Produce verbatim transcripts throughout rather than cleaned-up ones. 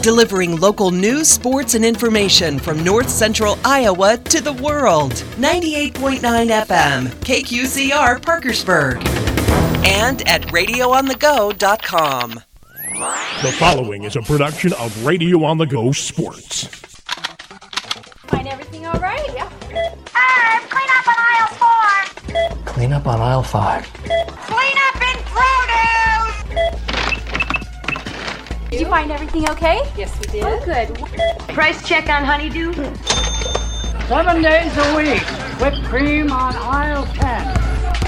Delivering local news, sports, and information from north central Iowa to the world. ninety-eight point nine F M, K Q C R Parkersburg. And at radio on the go dot com. The following is a production of Radio on the Go Sports. Find everything all right? Yeah. Herb, clean up on aisle four. Clean up on aisle five. Clean up in produce! Did you find everything okay? Yes, we did. Oh, good. Price check on honeydew? Seven days a week. Whipped cream on aisle ten.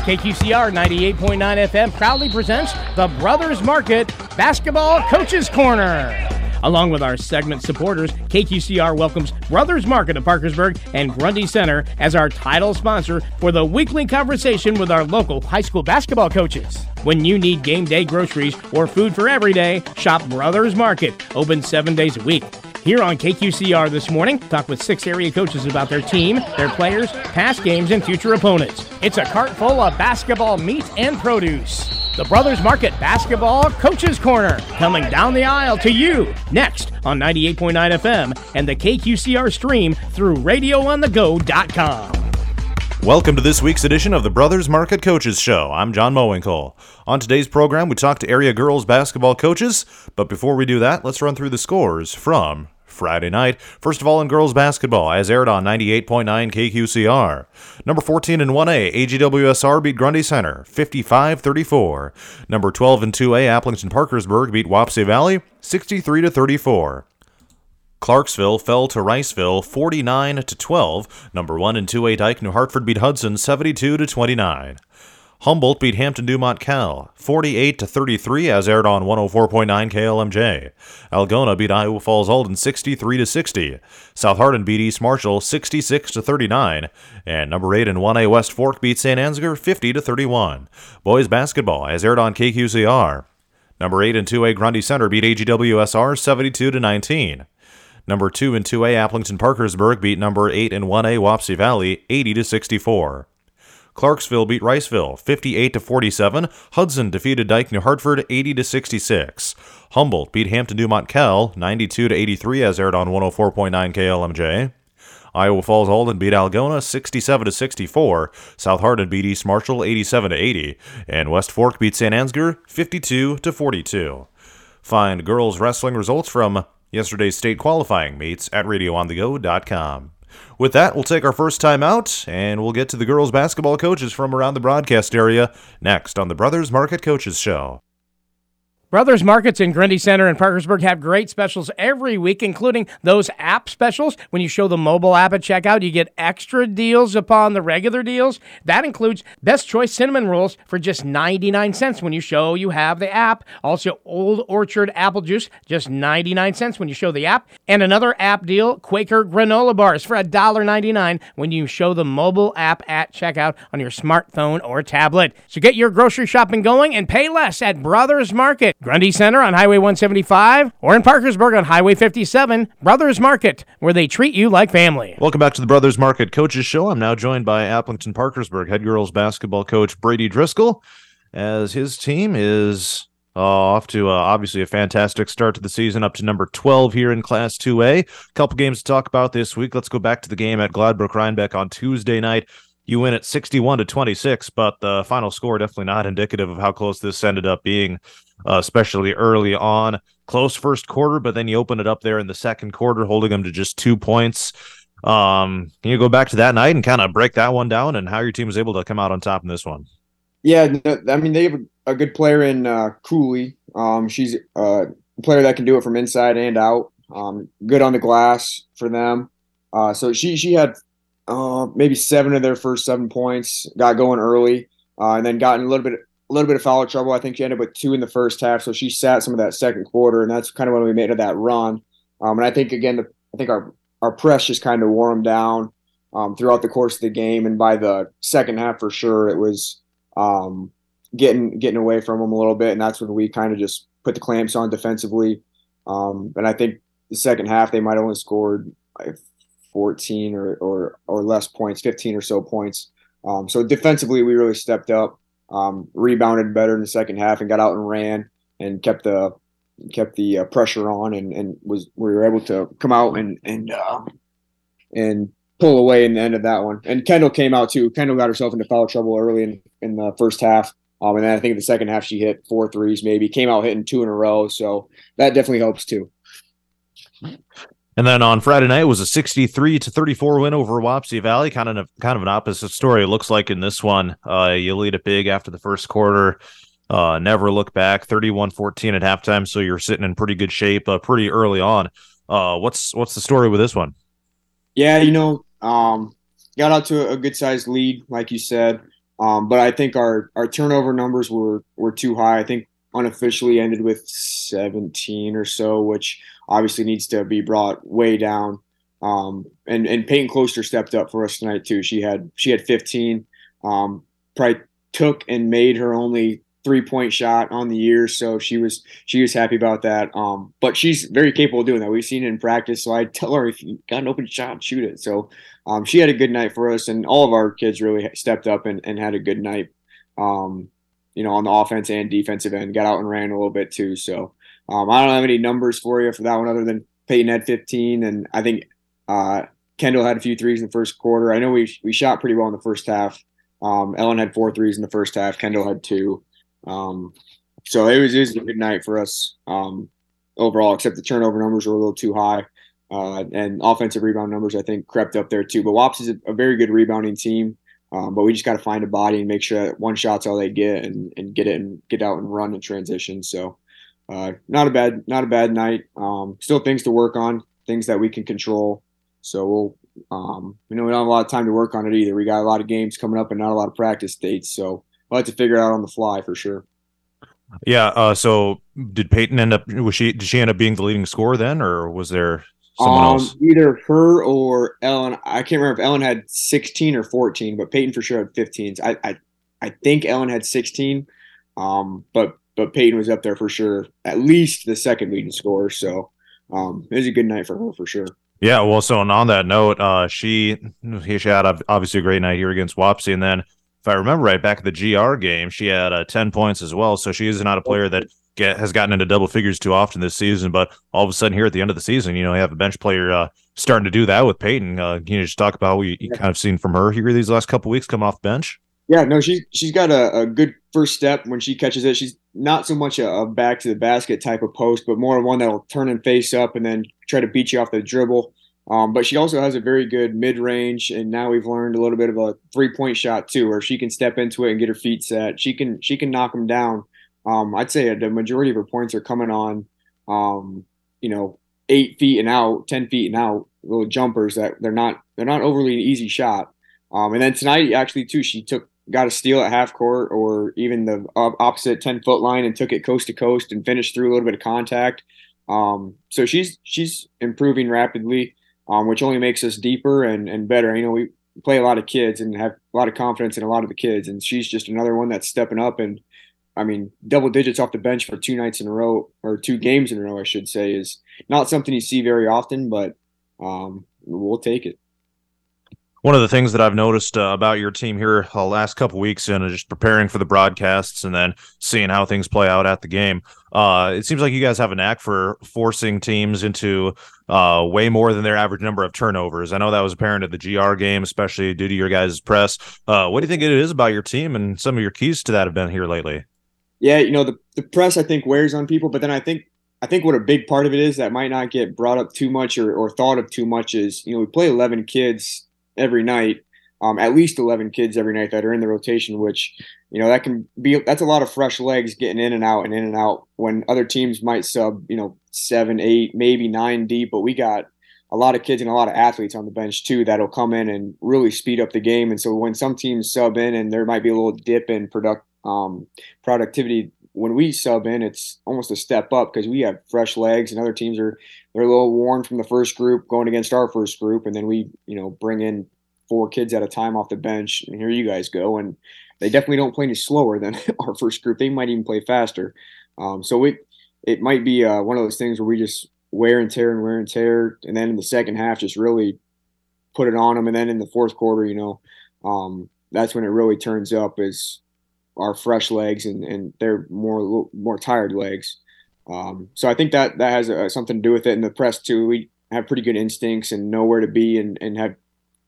K Q C R ninety-eight point nine F M proudly presents the Brothers Market Basketball Coaches Corner. Along with our segment supporters, K Q C R welcomes Brothers Market of Parkersburg and Grundy Center as our title sponsor for the weekly conversation with our local high school basketball coaches. When you need game day groceries or food for every day, shop Brothers Market, open seven days a week. Here on K Q C R this morning, talk with six area coaches about their team, their players, past games, and future opponents. It's a cart full of basketball meat and produce. The Brothers Market Basketball Coaches Corner, coming down the aisle to you next on ninety-eight point nine F M and the K Q C R stream through radio on the go dot com. Welcome to this week's edition of the Brothers Market Coaches Show. I'm John Mowinkle. On today's program, we talk to area girls basketball coaches, but before we do that, let's run through the scores from Friday night. First of all, in girls basketball, as aired on ninety-eight point nine K Q C R. Number fourteen and one A, A G W S R beat Grundy Center, fifty-five thirty-four. Number twelve and two A, Applington Parkersburg beat Wapsie Valley, sixty-three to thirty-four. Clarksville fell to Riceville forty-nine to twelve. Number one and two A Dyke New Hartford beat Hudson seventy-two to twenty-nine. Humboldt beat Hampton DuMont Cal forty-eight to thirty-three as aired on one oh four point nine K L M J. Algona beat Iowa Falls Alden sixty-three to sixty. South Hardin beat East Marshall sixty-six to thirty-nine. And number eight and one A West Fork beat Saint Ansgar fifty to thirty-one. Boys basketball as aired on K Q C R. Number eight and two A Grundy Center beat A G W S R seventy-two to nineteen. Number two and two A Applington Parkersburg beat number eight and one A Wapsie Valley eighty to sixty-four. Clarksville beat Riceville fifty-eight to forty-seven. Hudson defeated Dyke New Hartford eighty to sixty-six. Humboldt beat Hampton DuMont Cal ninety-two to eighty-three as aired on one oh four point nine K L M J. Iowa Falls Alden beat Algona sixty-seven to sixty-four. South Hardin beat East Marshall eighty-seven to eighty, and West Fork beat Saint Ansgar fifty-two to forty-two. Find girls wrestling results from yesterday's state qualifying meets at radio on the go dot com. With that, we'll take our first time out, and we'll get to the girls' basketball coaches from around the broadcast area next on the Brothers Market Coaches Show. Brothers Markets in Grundy Center and Parkersburg have great specials every week, including those app specials. When you show the mobile app at checkout, you get extra deals upon the regular deals. That includes Best Choice cinnamon rolls for just ninety-nine cents when you show you have the app. Also, Old Orchard apple juice, just ninety-nine cents when you show the app. And another app deal, Quaker granola bars for one dollar ninety-nine when you show the mobile app at checkout on your smartphone or tablet. So get your grocery shopping going and pay less at Brothers Market. Grundy Center on Highway one seventy-five or in Parkersburg on Highway fifty-seven, Brothers Market, where they treat you like family. Welcome back to the Brothers Market Coaches Show. I'm now joined by Applington Parkersburg head girls basketball coach Brady Driscoll, as his team is uh, off to uh, obviously a fantastic start to the season, up to number twelve here in Class two A. A couple games to talk about this week. Let's go back to the game at Gladbrook-Rhinebeck on Tuesday night. You win at sixty-one to twenty-six, but the final score definitely not indicative of how close this ended up being, uh, especially early on. Close first quarter, but then you open it up there in the second quarter, holding them to just two points. Um, can you go back to that night and kind of break that one down and how your team was able to come out on top in this one? Yeah, I mean, they have a good player in uh, Cooley. Um, she's a player that can do it from inside and out. Um, good on the glass for them. Uh, so she she had – Uh, maybe seven of their first seven points, got going early, uh, and then got in a little bit a little bit of foul trouble. I think she ended up with two in the first half, so she sat some of that second quarter, and that's kind of when we made that run. Um, and I think, again, the, I think our, our press just kind of wore them down um, throughout the course of the game, and by the second half for sure it was um, getting getting away from them a little bit, and that's when we kind of just put the clamps on defensively. Um, and I think the second half they might have only scored like, fourteen or, or, or less points, fifteen or so points. Um, so defensively, we really stepped up, um, rebounded better in the second half and got out and ran and kept the kept the uh, pressure on, and, and was we were able to come out and and uh, and pull away in the end of that one. And Kendall came out too. Kendall got herself into foul trouble early in, in the first half. Um, and then I think in the second half she hit four threes, maybe came out hitting two in a row. So that definitely helps too. And then on Friday night it was a sixty-three to thirty-four win over Wapsie Valley. Kind of kind of an opposite story. It looks like in this one, uh, you lead a big after the first quarter, uh, never look back. thirty-one fourteen at halftime. So you're sitting in pretty good shape, uh, pretty early on. Uh, what's what's the story with this one? Yeah, you know, um, got out to a good sized lead, like you said. Um, but I think our, our turnover numbers were, were too high. I think unofficially ended with seventeen or so, which obviously needs to be brought way down. Um, and, and Peyton Closter stepped up for us tonight too. She had, she had fifteen, um, probably took and made her only three point shot on the year. So she was, she was happy about that. Um, but she's very capable of doing that. We've seen it in practice. So I tell her, if you got an open shot, shoot it. So um, she had a good night for us, and all of our kids really stepped up and, and had a good night, um, you know, on the offense and defensive end, got out and ran a little bit too. So um, I don't have any numbers for you for that one, other than Peyton had fifteen. And I think uh, Kendall had a few threes in the first quarter. I know we, we shot pretty well in the first half. Um, Ellen had four threes in the first half. Kendall had two. Um, so it was, it was a good night for us, um, overall, except the turnover numbers were a little too high, uh, and offensive rebound numbers, I think, crept up there too. But Wops is a, a very good rebounding team. Um, but we just got to find a body and make sure that one shot's all they get, and, and get it and get out and run and transition. So, uh, not a bad, not a bad night. Um, still things to work on, things that we can control. So we'll, um, you know, we don't have a lot of time to work on it either. We got a lot of games coming up and not a lot of practice dates. So, we'll have to figure it out on the fly for sure. Yeah. Uh, so did Peyton end up, was she, did she end up being the leading scorer then, or was there someone um, else? Either her or Ellen. I can't remember if Ellen had sixteen or fourteen, but Peyton for sure had fifteen. I, I, I think Ellen had sixteen, um, but, but Peyton was up there for sure. At least the second leading scorer. So um, it was a good night for her for sure. Yeah. Well, so and on that note, uh, she, she had obviously a great night here against Wapsie, and then, if I remember right, back at the G R game, she had uh, ten points as well. So she is not a player that get, has gotten into double figures too often this season. But all of a sudden, here at the end of the season, you know, you have a bench player uh, starting to do that with Peyton. Uh, can you just talk about what you, you kind of seen from her here these last couple of weeks come off the bench? Yeah, no, she, she's got a, a good first step when she catches it. She's not so much a, a back-to-the-basket type of post, but more one that will turn and face up and then try to beat you off the dribble. Um, but she also has a very good mid-range, and now we've learned a little bit of a three-point shot too, where she can step into it and get her feet set. She can she can knock them down. Um, I'd say the majority of her points are coming on, um, you know, eight feet and out, ten feet and out, little jumpers that they're not they're not overly an easy shot. Um, and then tonight, actually too, she took got a steal at half court or even the opposite ten-foot line and took it coast to coast and finished through a little bit of contact. Um, so she's she's improving rapidly. Um, which only makes us deeper and, and better. You know, we play a lot of kids and have a lot of confidence in a lot of the kids, and she's just another one that's stepping up. And, I mean, double digits off the bench for two nights in a row, or two games in a row, I should say, is not something you see very often, but um, we'll take it. One of the things that I've noticed uh, about your team here the uh, last couple weeks, and uh, just preparing for the broadcasts and then seeing how things play out at the game, uh, it seems like you guys have a knack for forcing teams into uh, way more than their average number of turnovers. I know that was apparent at the G R game, especially due to your guys' press. Uh, what do you think it is about your team, and some of your keys to that have been here lately? Yeah, you know, the, the press, I think, wears on people, but then I think I think what a big part of it is that might not get brought up too much or, or thought of too much is, you know, we play eleven kids every night, um, at least eleven kids every night that are in the rotation, which, you know, that can be, that's a lot of fresh legs getting in and out and in and out when other teams might sub, you know, seven, eight, maybe nine deep, but we got a lot of kids and a lot of athletes on the bench too, that'll come in and really speed up the game. And so when some teams sub in and there might be a little dip in product um, productivity, when we sub in, it's almost a step up because we have fresh legs, and other teams are they're a little worn from the first group going against our first group, and then we you know bring in four kids at a time off the bench, and here you guys go, and they definitely don't play any slower than our first group. They might even play faster. Um, so it it might be uh, one of those things where we just wear and tear and wear and tear, and then in the second half just really put it on them, and then in the fourth quarter, you know, um, that's when it really turns up is our fresh legs and, and they're more more tired legs. Um, so I think that that has uh, something to do with it. In the press too, we have pretty good instincts and know where to be and, and have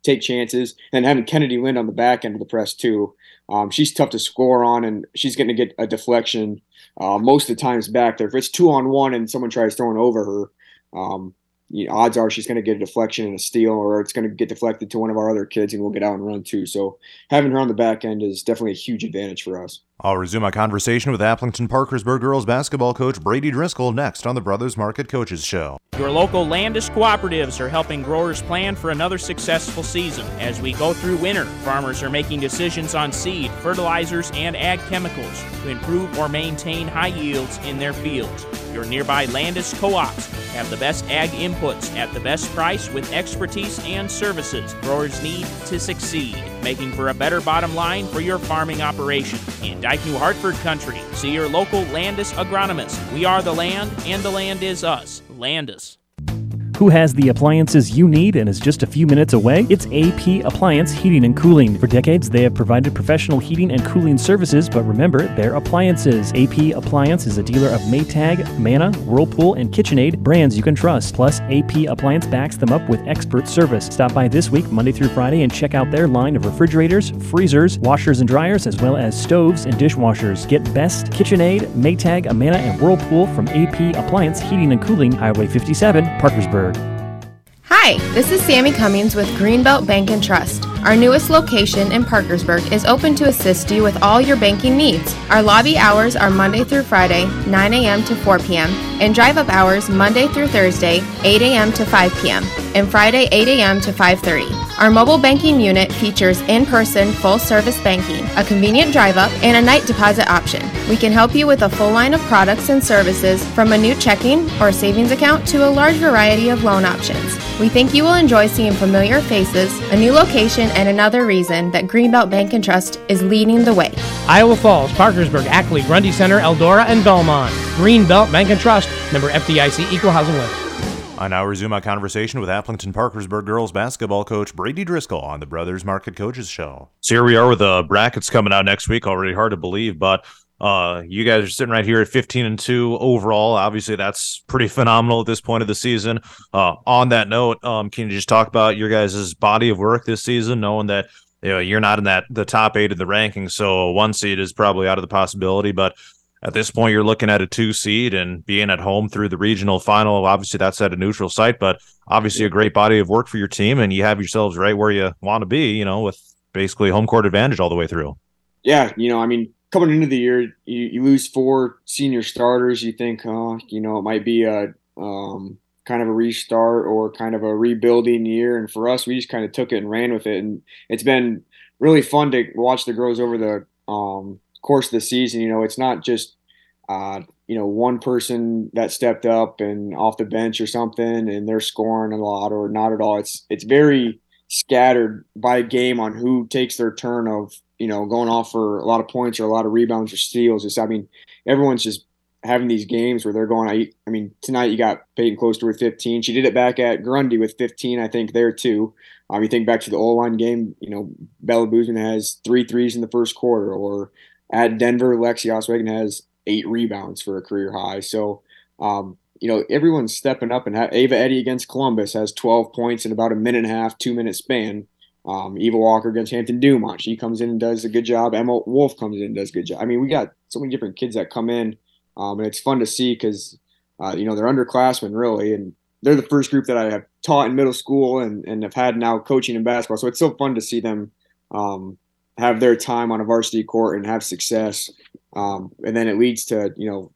take chances. And having Kennedy Lind on the back end of the press too, um, she's tough to score on, and she's going to get a deflection uh, most of the times back there. If it's two on one and someone tries throwing over her, um, you know, odds are she's going to get a deflection and a steal, or it's going to get deflected to one of our other kids, and we'll get out and run too. So having her on the back end is definitely a huge advantage for us. I'll resume my conversation with Applington Parkersburg girls basketball coach Brady Driscoll next on the Brothers Market Coaches Show. Your local Landus cooperatives are helping growers plan for another successful season. As we go through winter, farmers are making decisions on seed, fertilizers, and ag chemicals to improve or maintain high yields in their fields. Your nearby Landus co-ops have the best ag inputs at the best price with expertise and services growers need to succeed, making for a better bottom line for your farming operation. In Dyke New Hartford country, see your local Landus agronomist. We are the land, and the land is us. Landus. Who has the appliances you need and is just a few minutes away? It's A P Appliance Heating and Cooling. For decades, they have provided professional heating and cooling services, but remember, they're appliances. A P Appliance is a dealer of Maytag, Manna, Whirlpool, and KitchenAid, brands you can trust. Plus, A P Appliance backs them up with expert service. Stop by this week, Monday through Friday, and check out their line of refrigerators, freezers, washers and dryers, as well as stoves and dishwashers. Get Best, KitchenAid, Maytag, Amana, and Whirlpool from A P Appliance Heating and Cooling, Highway fifty-seven, Parkersburg. Hi, this is Sammy Cummings with Greenbelt Bank and Trust. Our newest location in Parkersburg is open to assist you with all your banking needs. Our lobby hours are Monday through Friday, nine a.m. to four p.m., and drive-up hours Monday through Thursday, eight a.m. to five p.m., and Friday, eight a.m. to five thirty. Our mobile banking unit features in-person full-service banking, a convenient drive-up, and a night deposit option. We can help you with a full line of products and services, from a new checking or savings account to a large variety of loan options. We think you will enjoy seeing familiar faces, a new location, and another reason that Greenbelt Bank and Trust is leading the way. Iowa Falls, Parkersburg, Ackley, Grundy Center, Eldora, and Belmont. Greenbelt Bank and Trust, member F D I C, equal housing lender. I now resume my conversation with Applington Parkersburg girls basketball coach Brady Driscoll on the Brothers Market Coaches Show. So here we are with the brackets coming out next week. Already hard to believe, but Uh, you guys are sitting right here at fifteen and two overall. Obviously, that's pretty phenomenal at this point of the season. Uh, on that note, um, can you just talk about your guys' body of work this season, knowing that you know, you're not in that the top eight of the rankings, so one seed is probably out of the possibility, but at this point, you're looking at a two seed and being at home through the regional final. Obviously, that's at a neutral site, but obviously a great body of work for your team, and you have yourselves right where you want to be, you know, with basically home court advantage all the way through. Yeah, you know, I mean, coming into the year, you, you lose four senior starters. You think, oh, you know, it might be a um, kind of a restart or kind of a rebuilding year. And for us, we just kind of took it and ran with it. And it's been really fun to watch the girls over the um, course of the season. You know, it's not just, uh, you know, one person that stepped up and off the bench or something and they're scoring a lot or not at all. It's, it's very scattered by game on who takes their turn of, you know, going off for a lot of points or a lot of rebounds or steals. Just, I mean, everyone's just having these games where they're going, I, I mean, tonight you got Peyton Closter with fifteen. She did it back at Grundy with fifteen, I think, there too. Um, you think back to the O-line game, you know, Bella Boozman has three threes in the first quarter, or at Denver, Lexi Osweigan has eight rebounds for a career high. So, um, you know, everyone's stepping up, and ha- Ava Eddy against Columbus has twelve points in about a minute and a half, two-minute span. Um, Eva Walker against Hampton DuMont. She comes in and does a good job. Emma Wolf comes in and does a good job. I mean, we got so many different kids that come in, um, and it's fun to see because, uh, you know, they're underclassmen really, and they're the first group that I have taught in middle school and, and have had now coaching in basketball. So it's so fun to see them um, have their time on a varsity court and have success. Um, and then it leads to, you know,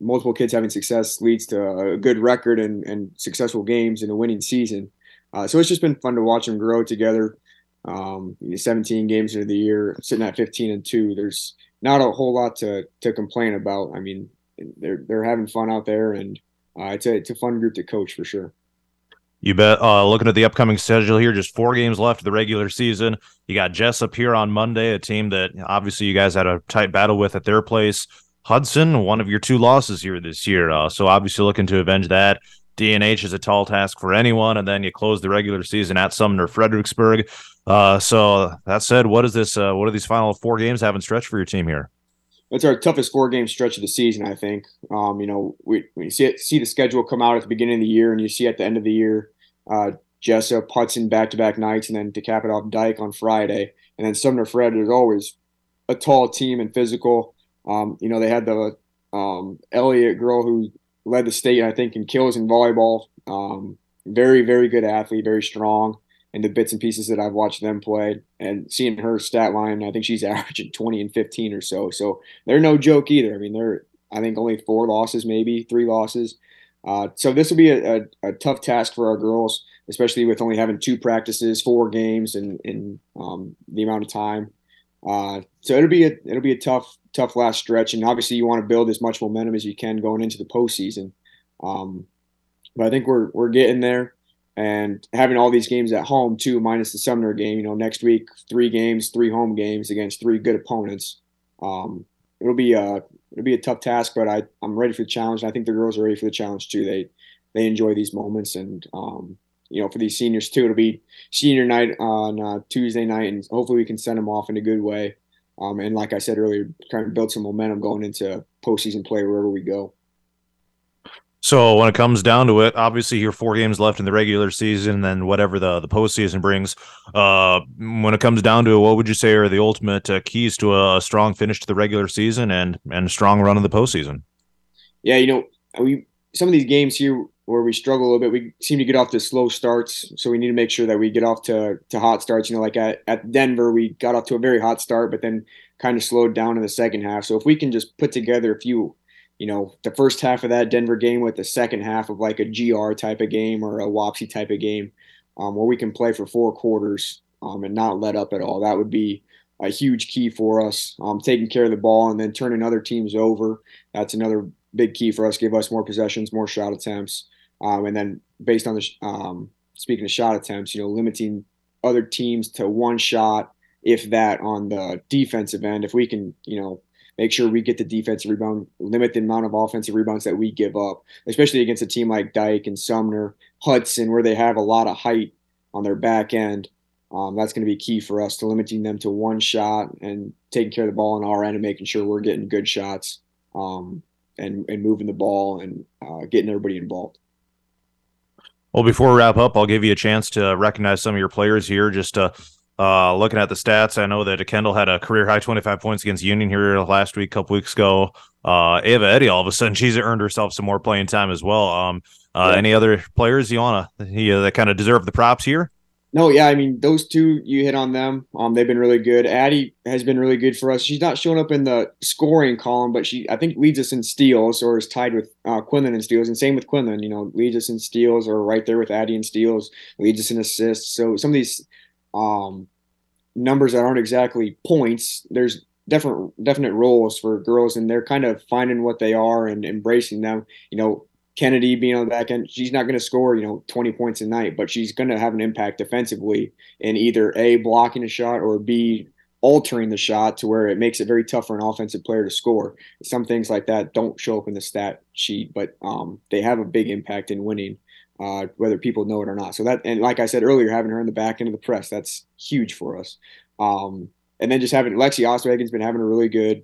multiple kids having success leads to a good record and, and successful games and a winning season. Uh, so it's just been fun to watch them grow together. Um, you know, seventeen games into the year, sitting at fifteen and two. There's not a whole lot to to complain about. I mean, they're they're having fun out there, and uh, it's a it's a fun group to coach for sure. You bet. Uh, looking at the upcoming schedule here, just four games left of the regular season. You got Jessup here on Monday, a team that obviously you guys had a tight battle with at their place. Hudson, one of your two losses here this year, uh, so obviously looking to avenge that. D and H is a tall task for anyone, and then you close the regular season at Sumner, Fredericksburg. Uh, so that said, what is this? Uh, what are these final four games having stretched for your team here? it's our toughest four-game stretch of the season, I think. Um, you know, we, we see it, see the schedule come out at the beginning of the year, and you see at the end of the year, uh, Jessup, Hudson back-to-back nights, and then to cap it off, Dyke on Friday. And then Sumner Fred is always a tall team and physical. Um, you know, they had the um, Elliott girl who led the state, I think, in kills in volleyball. Um, very, very good athlete, very strong. And the bits and pieces that I've watched them play and seeing her stat line, I think she's averaging twenty and fifteen or so. So they're no joke either. I mean, they're, I think, only four losses, maybe three losses. Uh, so this will be a, a, a tough task for our girls, especially with only having two practices, four games, and, and um, the amount of time. Uh, so it'll be a, it'll be a tough, tough last stretch. And obviously you want to build as much momentum as you can going into the postseason. Um, but I think we're, we're getting there. And having all these games at home, too, minus the Sumner game, you know, next week, three games, three home games against three good opponents. Um, it'll be a, it'll be a tough task, but I, I'm ready for the challenge. And I think the girls are ready for the challenge, too. They they enjoy these moments. And, um, you know, for these seniors, too, it'll be senior night on uh, Tuesday night, and hopefully we can send them off in a good way. Um, and like I said earlier, kind of build some momentum going into postseason play wherever we go. So when it comes down to it, obviously you're four games left in the regular season, and then whatever the, the postseason brings. Uh, when it comes down to it, what would you say are the ultimate uh, keys to a strong finish to the regular season and and a strong run in the postseason? Yeah, you know, we some of these games here where we struggle a little bit, we seem to get off to slow starts, so we need to make sure that we get off to, to hot starts. You know, like at, at Denver, we got off to a very hot start, but then kind of slowed down in the second half. So if we can just put together a few – you know, the first half of that Denver game with the second half of like a G R type of game or a Wapsie type of game um, where we can play for four quarters um, and not let up at all. That would be a huge key for us, um, taking care of the ball and then turning other teams over. That's another big key for us, give us more possessions, more shot attempts. Um, and then based on the, um, speaking of shot attempts, you know, limiting other teams to one shot, if that, on the defensive end. If we can, you know, make sure we get the defensive rebound, limit the amount of offensive rebounds that we give up, especially against a team like Dyke and Sumner, Hudson, where they have a lot of height on their back end. Um, that's going to be key for us, to limiting them to one shot and taking care of the ball on our end and making sure we're getting good shots um, and, and moving the ball and uh, getting everybody involved. Well, before we wrap up, I'll give you a chance to recognize some of your players here. Just uh Uh, looking at the stats, I know that Kendall had a career-high twenty-five points against Union here last week, a couple weeks ago. Uh, Ava Eddy, all of a sudden, she's earned herself some more playing time as well. Um, uh, yeah. Any other players you want to you, that kind of deserve the props here? No, yeah, I mean, those two, you hit on them. Um, they've been really good. Addie has been really good for us. She's not showing up in the scoring column, but she, I think, leads us in steals or is tied with uh, Quinlan in steals. And same with Quinlan, you know, leads us in steals or right there with Addie in steals, leads us in assists. So some of these Um, numbers that aren't exactly points, there's different definite roles for girls, and they're kind of finding what they are and embracing them. You know, Kennedy being on the back end, she's not going to score, you know, twenty points a night, but she's going to have an impact defensively in either A, blocking a shot, or B, altering the shot to where it makes it very tough for an offensive player to score. Some things like that don't show up in the stat sheet, but um, they have a big impact in winning. Uh, whether people know it or not. So that, and like I said earlier, having her in the back end of the press, that's huge for us. Um, and then just having Lexi Oswegan's been having a really good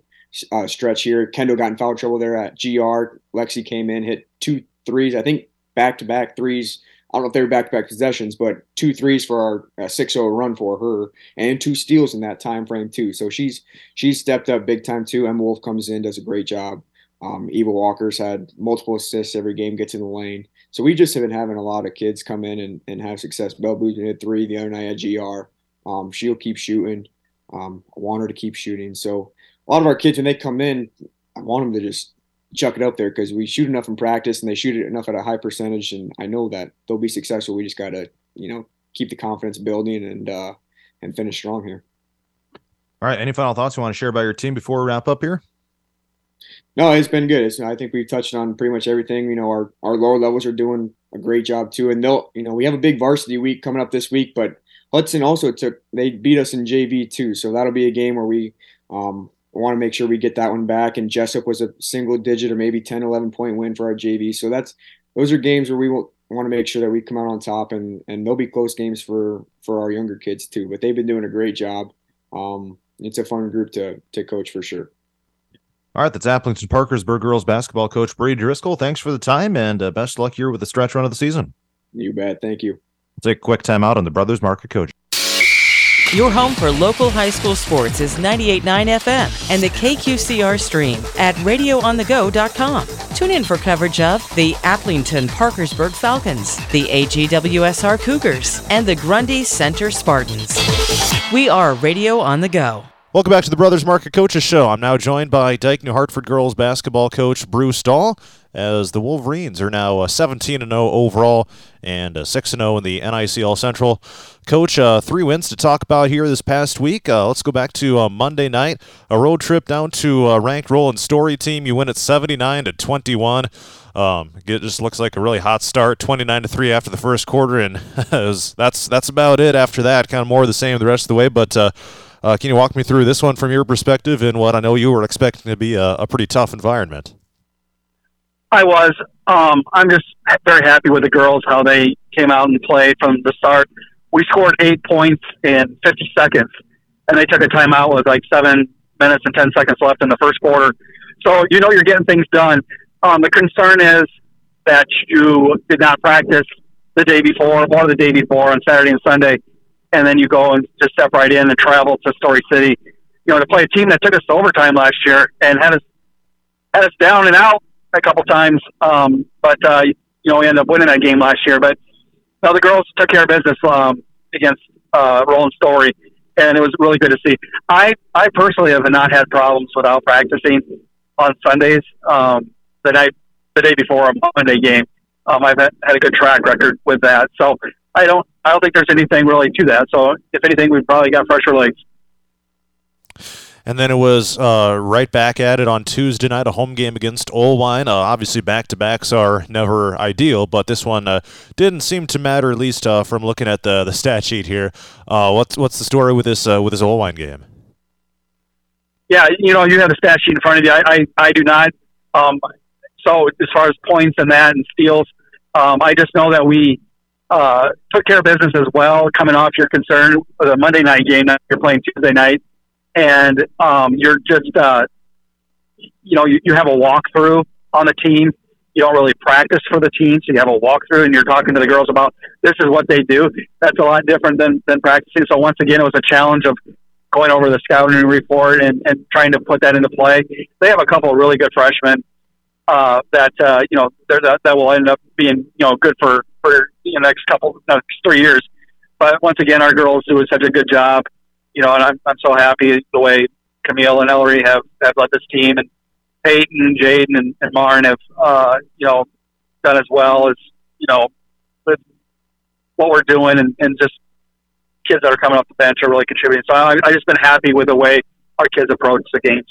uh, stretch here. Kendall got in foul trouble there at G R. Lexi came in, hit two threes, I think back-to-back threes. I don't know if they were back-to-back possessions, but two threes for our uh, six oh run for her, and two steals in that time frame too. So she's she's stepped up big time too. Emma Wolf comes in, does a great job. Um, Eva Walker's had multiple assists every game, gets in the lane. So we just have been having a lot of kids come in and, and have success. Belle Blueton hit three the other night at G R. Um, she'll keep shooting. Um, I want her to keep shooting. So a lot of our kids, when they come in, I want them to just chuck it up there, because we shoot enough in practice and they shoot it enough at a high percentage. And I know that they'll be successful. We just got to, you know, keep the confidence building and uh, and finish strong here. All right. Any final thoughts you want to share about your team before we wrap up here? No, it's been good. It's, I think we've touched on pretty much everything. You know, our, our lower levels are doing a great job too. And they'll, you know, we have a big varsity week coming up this week, but Hudson also took, they beat us in J V too. So that'll be a game where we um, want to make sure we get that one back. And Jessup was a single digit or maybe ten, eleven point win for our J V. So that's, those are games where we will want to make sure that we come out on top, and, and they'll be close games for, for our younger kids too, but they've been doing a great job. Um, it's a fun group to, to coach for sure. All right, that's Applington Parkersburg girls basketball coach Brady Driscoll. Thanks for the time, and uh, best of luck here with the stretch run of the season. You bet. Thank you. We'll take a quick time out on the Brothers Market Coach. Your home for local high school sports is ninety-eight point nine F M and the K Q C R stream at radio on the go dot com. Tune in for coverage of the Applington Parkersburg Falcons, the A G W S R Cougars, and the Grundy Center Spartans. We are Radio on the Go. Welcome back to the Brothers Market Coaches Show. I'm now joined by Dyke New Hartford girls basketball coach Bruce Dahl, as the Wolverines are now seventeen and oh overall and six and oh in the N I C L Central. Coach, uh, three wins to talk about here this past week. Uh, let's go back to uh, Monday night, a road trip down to uh, ranked Roland Story team. You win at seventy-nine to twenty-one. Um, it just looks like a really hot start, twenty-nine to three after the first quarter, and was, that's that's about it after that. Kind of more of the same the rest of the way, but uh, Uh, can you walk me through this one from your perspective and what I know you were expecting to be a, a pretty tough environment? I was. Um, I'm just very happy with the girls, how they came out and played from the start. We scored eight points in fifty seconds, and they took a timeout with like seven minutes and ten seconds left in the first quarter. So you know you're getting things done. Um, the concern is that you did not practice the day before or the day before on Saturday and Sunday, and then you go and just step right in and travel to Story City, you know, to play a team that took us to overtime last year and had us had us down and out a couple times. Um, but, uh, you know, we ended up winning that game last year. But, no, the girls took care of business um, against uh, Roland Story, and it was really good to see. I, I personally have not had problems without practicing on Sundays. Um, the night, the day before a Monday game, um, I've had a good track record with that. So I don't I don't think there's anything really to that. So if anything, we've probably got fresher legs. And then it was uh, right back at it on Tuesday night, a home game against Olwine. Uh, obviously, back-to-backs are never ideal, but this one uh, didn't seem to matter, at least uh, from looking at the the stat sheet here. Uh, what's what's the story with this uh, with this Olwine game? Yeah, you know, you have the stat sheet in front of you. I I, I do not. Um, so as far as points and that and steals, um, I just know that we Uh, took care of business as well, coming off your concern with a Monday night game that you're playing Tuesday night. And um, you're just, uh, you know, you, you have a walkthrough on the team. You don't really practice for the team, so you have a walkthrough and you're talking to the girls about this is what they do. That's a lot different than, than practicing. So once again, it was a challenge of going over the scouting report and, and trying to put that into play. They have a couple of really good freshmen uh, that, uh, you know, that, that will end up being, you know, good for, for the next couple, next three years. But once again, our girls do such a good job, you know, and I'm, I'm so happy the way Camille and Ellery have, have led this team, and Peyton and Jaden and, and Marn have, uh, you know, done as well as, you know, with what we're doing, and, and just kids that are coming off the bench are really contributing. So I, I just been happy with the way our kids approach the games.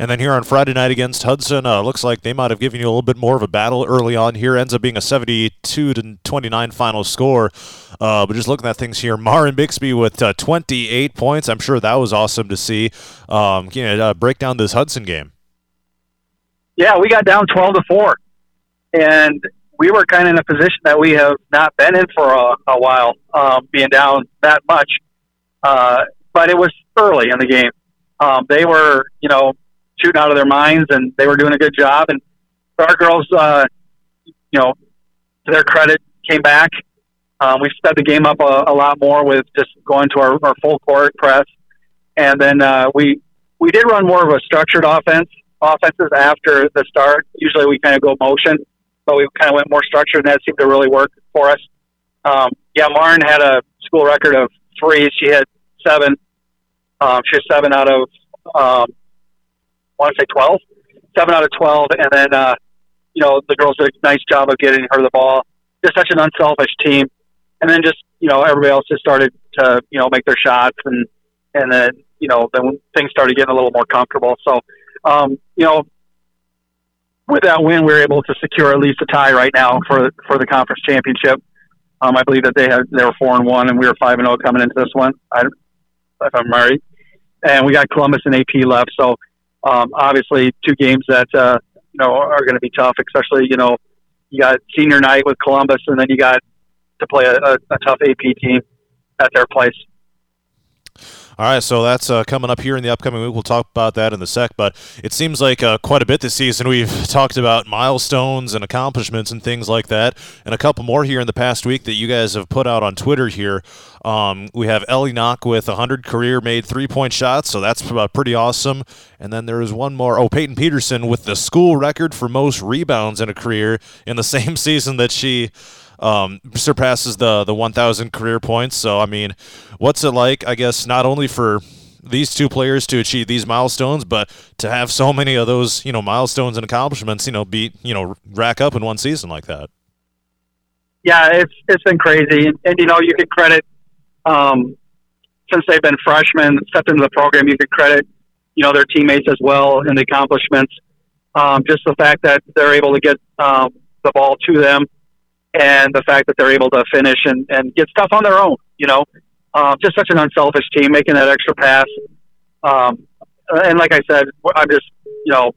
And then here on Friday night against Hudson, uh, looks like they might have given you a little bit more of a battle early on here. Ends up being a seventy-two to twenty-nine final score. Uh, but just looking at things here, Maren Bixby with uh, twenty-eight points. I'm sure that was awesome to see. Um, you know, uh, break down this Hudson game. Yeah, we got down twelve to four. And we were kind of in a position that we have not been in for a, a while, um, being down that much. Uh, but it was early in the game. Um, they were, you know, shooting out of their minds, and they were doing a good job. And our girls, uh, you know, to their credit, came back. Um, we sped the game up a, a lot more with just going to our, our full court press. And then uh, we we did run more of a structured offense, offenses after the start. Usually we kind of go motion, but we kind of went more structured, and that seemed to really work for us. Um, yeah, Marn had a school record of three. She had seven. Um, she was seven out of, um, I want to say twelve, seven out of twelve. And then, uh, you know, the girls did a nice job of getting her the ball. Just such an unselfish team. And then just, you know, everybody else just started to, you know, make their shots. And, and then, you know, then things started getting a little more comfortable. So, um, you know, with that win, we were able to secure at least a tie right now for, for the conference championship. Um, I believe that they had, they were four and one and we were five and oh coming into this one. I don't if I'm right. And we got Columbus and A P left. So, um, obviously two games that, uh, you know, are going to be tough, especially, you know, you got senior night with Columbus, and then you got to play a, a, a tough A P team at their place. All right, so that's uh, coming up here in the upcoming week. We'll talk about that in a sec, but it seems like uh, quite a bit this season. We've talked about milestones and accomplishments and things like that, and a couple more here in the past week that you guys have put out on Twitter here. Um, we have Ellie Knock with one hundred career-made three-point shots, so that's pretty awesome. And then there is one more. Oh, Peyton Peterson with the school record for most rebounds in a career in the same season that she um, surpasses the, the one thousand career points. So, I mean, what's it like, I guess, not only for these two players to achieve these milestones, but to have so many of those, you know, milestones and accomplishments, you know, be, you know, rack up in one season like that? Yeah, it's it's been crazy. And, and you know, you could credit, um, since they've been freshmen, stepped into the program, you could credit, you know, their teammates as well and the accomplishments. Um, just the fact that they're able to get um, the ball to them, and the fact that they're able to finish and, and get stuff on their own, you know. Uh, just such an unselfish team, making that extra pass. Um, and like I said, I'm just, you know,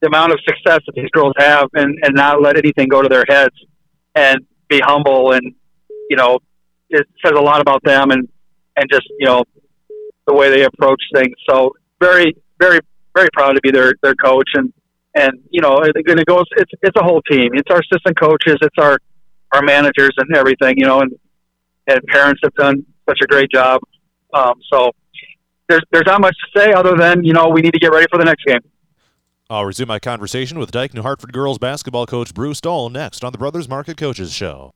the amount of success that these girls have and, and not let anything go to their heads and be humble and, you know, it says a lot about them and, and just, you know, the way they approach things. So very, very, very proud to be their, their coach. And, and, you know, it, it goes, it's, it's a whole team. It's our assistant coaches. It's our, our managers and everything, you know, and, and parents have done such a great job. Um, so there's, there's not much to say other than, you know, we need to get ready for the next game. I'll resume my conversation with Dyke New Hartford girls basketball coach Bruce Dahl next on the Brothers Market Coaches Show.